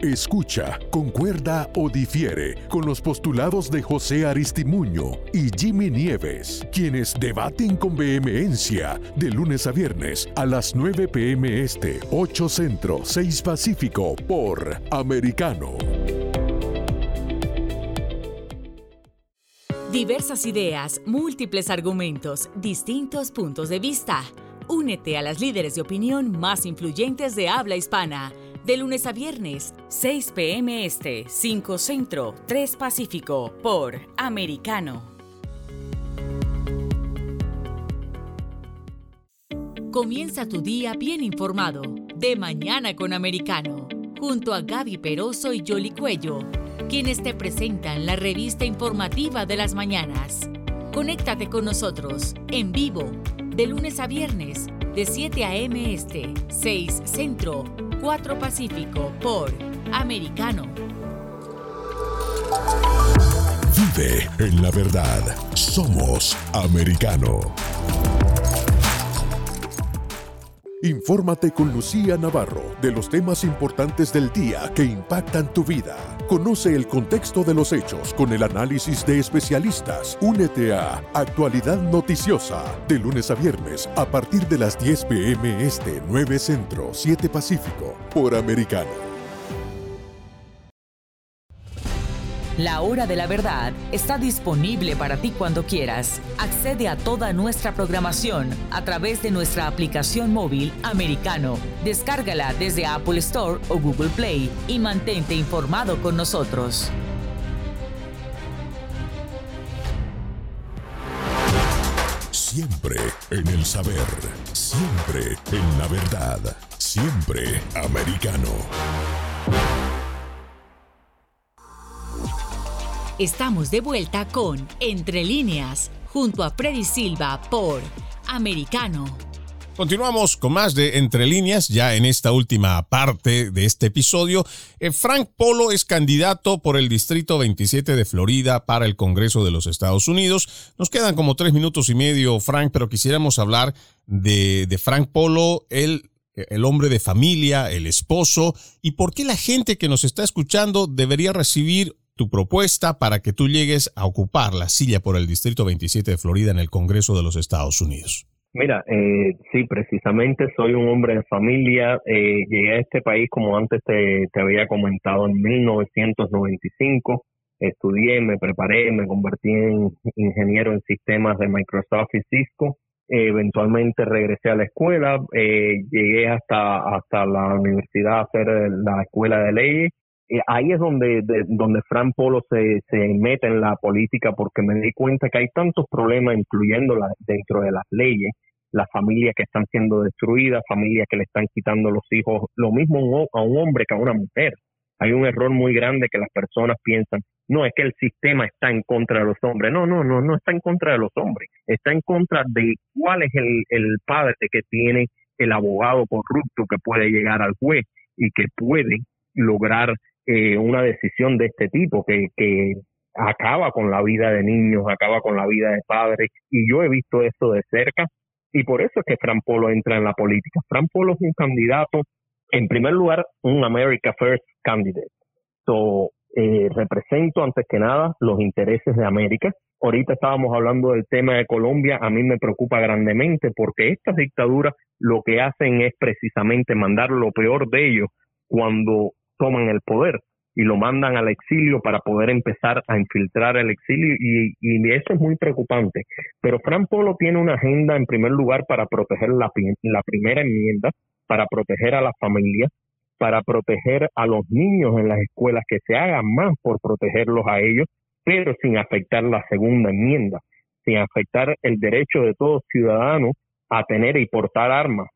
Escucha, concuerda o difiere con los postulados de José Aristimuño y Jimmy Nieves, quienes debaten con vehemencia de lunes a viernes a las nueve p.m. Este, ocho Centro, seis Pacífico por Americano. Diversas ideas, múltiples argumentos, distintos puntos de vista. Únete a las líderes de opinión más influyentes de habla hispana. De lunes a viernes, seis p.m. Este, cinco Centro, tres Pacífico, por Americano. Comienza tu día bien informado. De Mañana con Americano. Junto a Gaby Peroso y Yoli Cuello, quienes te presentan la revista informativa de las mañanas. Conéctate con nosotros, en vivo, de lunes a viernes, de siete a.m. Este, seis Centro, cuatro Pacífico por Americano. Vive en la verdad. Somos Americano. Infórmate con Lucía Navarro de los temas importantes del día que impactan tu vida. Conoce el contexto de los hechos con el análisis de especialistas. Únete a Actualidad Noticiosa de lunes a viernes a partir de las diez p m Este, nueve Centro, siete Pacífico, por Americano. La Hora de la Verdad está disponible para ti cuando quieras. Accede a toda nuestra programación a través de nuestra aplicación móvil Americano. Descárgala desde Apple Store o Google Play y mantente informado con nosotros. Siempre en el saber, siempre en la verdad, siempre Americano. Estamos de vuelta con Entre Líneas, junto a Freddy Silva por Americano. Continuamos con más de Entre Líneas, ya en esta última parte de este episodio. Eh, Frank Polo es candidato por el Distrito veintisiete de Florida para el Congreso de los Estados Unidos. Nos quedan como tres minutos y medio, Frank, pero quisiéramos hablar de, de Frank Polo, el... el hombre de familia, el esposo, y por qué la gente que nos está escuchando debería recibir tu propuesta para que tú llegues a ocupar la silla por el Distrito veintisiete de Florida en el Congreso de los Estados Unidos. Mira, eh, sí, precisamente soy un hombre de familia. Eh, llegué a este país, como antes te, te había comentado, en mil novecientos noventa y cinco. Estudié, me preparé, me convertí en ingeniero en sistemas de Microsoft y Cisco. Eventualmente regresé a la escuela, eh, llegué hasta hasta la universidad a hacer la escuela de leyes. Eh, ahí es donde de, donde Frank Polo se, se mete en la política, porque me di cuenta que hay tantos problemas, incluyendo la, dentro de las leyes, las familias que están siendo destruidas, familias que le están quitando los hijos, lo mismo a un hombre que a una mujer. Hay un error muy grande que las personas piensan, no, es que el sistema está en contra de los hombres. No, no, no, no está en contra de los hombres. Está en contra de cuál es el, el padre que tiene el abogado corrupto que puede llegar al juez y que puede lograr eh, una decisión de este tipo que, que acaba con la vida de niños, acaba con la vida de padres. Y yo he visto eso de cerca y por eso es que Frank Polo entra en la política. Frank Polo es un candidato, en primer lugar, un America First candidate. So, eh, represento antes que nada los intereses de América. Ahorita estábamos hablando del tema de Colombia. A mí me preocupa grandemente porque estas dictaduras lo que hacen es precisamente mandar lo peor de ellos cuando toman el poder y lo mandan al exilio para poder empezar a infiltrar el exilio y, y eso es muy preocupante. Pero Frank Polo tiene una agenda en primer lugar para proteger la, la primera enmienda, para proteger a las familias, para proteger a los niños en las escuelas, que se haga más por protegerlos a ellos, pero sin afectar la segunda enmienda, sin afectar el derecho de todo ciudadano a tener y portar armas.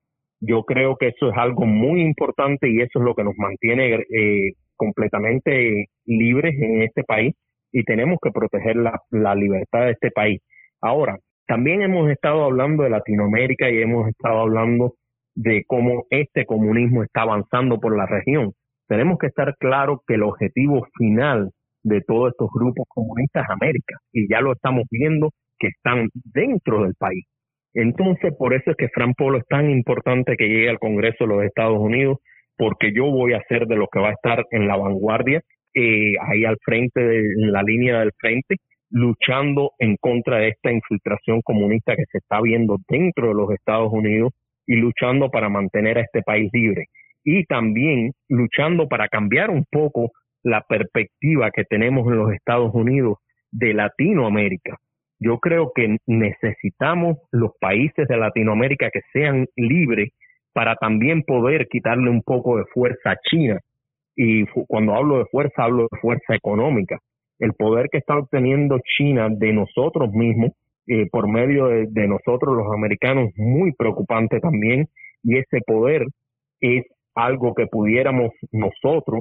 Yo creo que eso es algo muy importante y eso es lo que nos mantiene eh, completamente libres en este país y tenemos que proteger la, la libertad de este país. Ahora, también hemos estado hablando de Latinoamérica y hemos estado hablando de cómo este comunismo está avanzando por la región. Tenemos que estar claros que el objetivo final de todos estos grupos comunistas es América, y ya lo estamos viendo que están dentro del país. Entonces, por eso es que Frank Polo es tan importante que llegue al Congreso de los Estados Unidos, porque yo voy a ser de los que va a estar en la vanguardia, eh, ahí al frente, de, en la línea del frente, luchando en contra de esta infiltración comunista que se está viendo dentro de los Estados Unidos, y luchando para mantener a este país libre. Y también luchando para cambiar un poco la perspectiva que tenemos en los Estados Unidos de Latinoamérica. Yo creo que necesitamos los países de Latinoamérica que sean libres para también poder quitarle un poco de fuerza a China. Y cuando hablo de fuerza, hablo de fuerza económica. El poder que está obteniendo China de nosotros mismos, Eh, por medio de, de nosotros los americanos, muy preocupante también, y ese poder es algo que pudiéramos nosotros,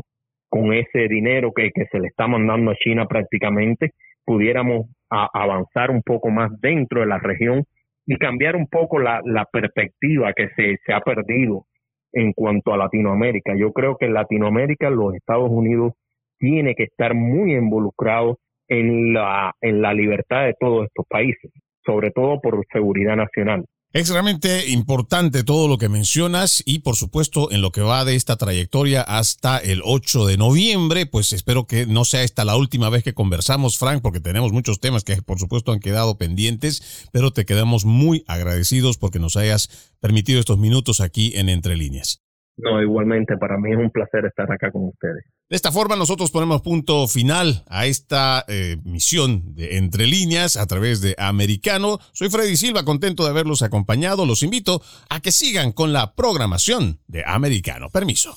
con ese dinero que, que se le está mandando a China prácticamente, pudiéramos a, avanzar un poco más dentro de la región y cambiar un poco la, la perspectiva que se, se ha perdido en cuanto a Latinoamérica. Yo creo que en Latinoamérica los Estados Unidos tiene que estar muy involucrados en la en la libertad de todos estos países, sobre todo por seguridad nacional. Extremadamente importante todo lo que mencionas y por supuesto en lo que va de esta trayectoria hasta el ocho de noviembre, pues espero que no sea esta la última vez que conversamos, Frank, porque tenemos muchos temas que por supuesto han quedado pendientes, pero te quedamos muy agradecidos porque nos hayas permitido estos minutos aquí en Entre Líneas. No, igualmente, para mí es un placer estar acá con ustedes. De esta forma nosotros ponemos punto final a esta eh, misión de Entre Líneas a través de Americano. Soy Freddy Silva, contento de haberlos acompañado. Los invito a que sigan con la programación de Americano. Permiso.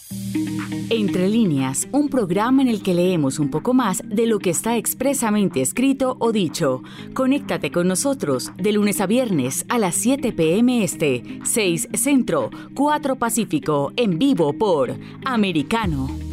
Entre Líneas, un programa en el que leemos un poco más de lo que está expresamente escrito o dicho. Conéctate con nosotros de lunes a viernes a las siete p.m. Este, seis Centro, cuatro Pacífico, en vivo por Americano.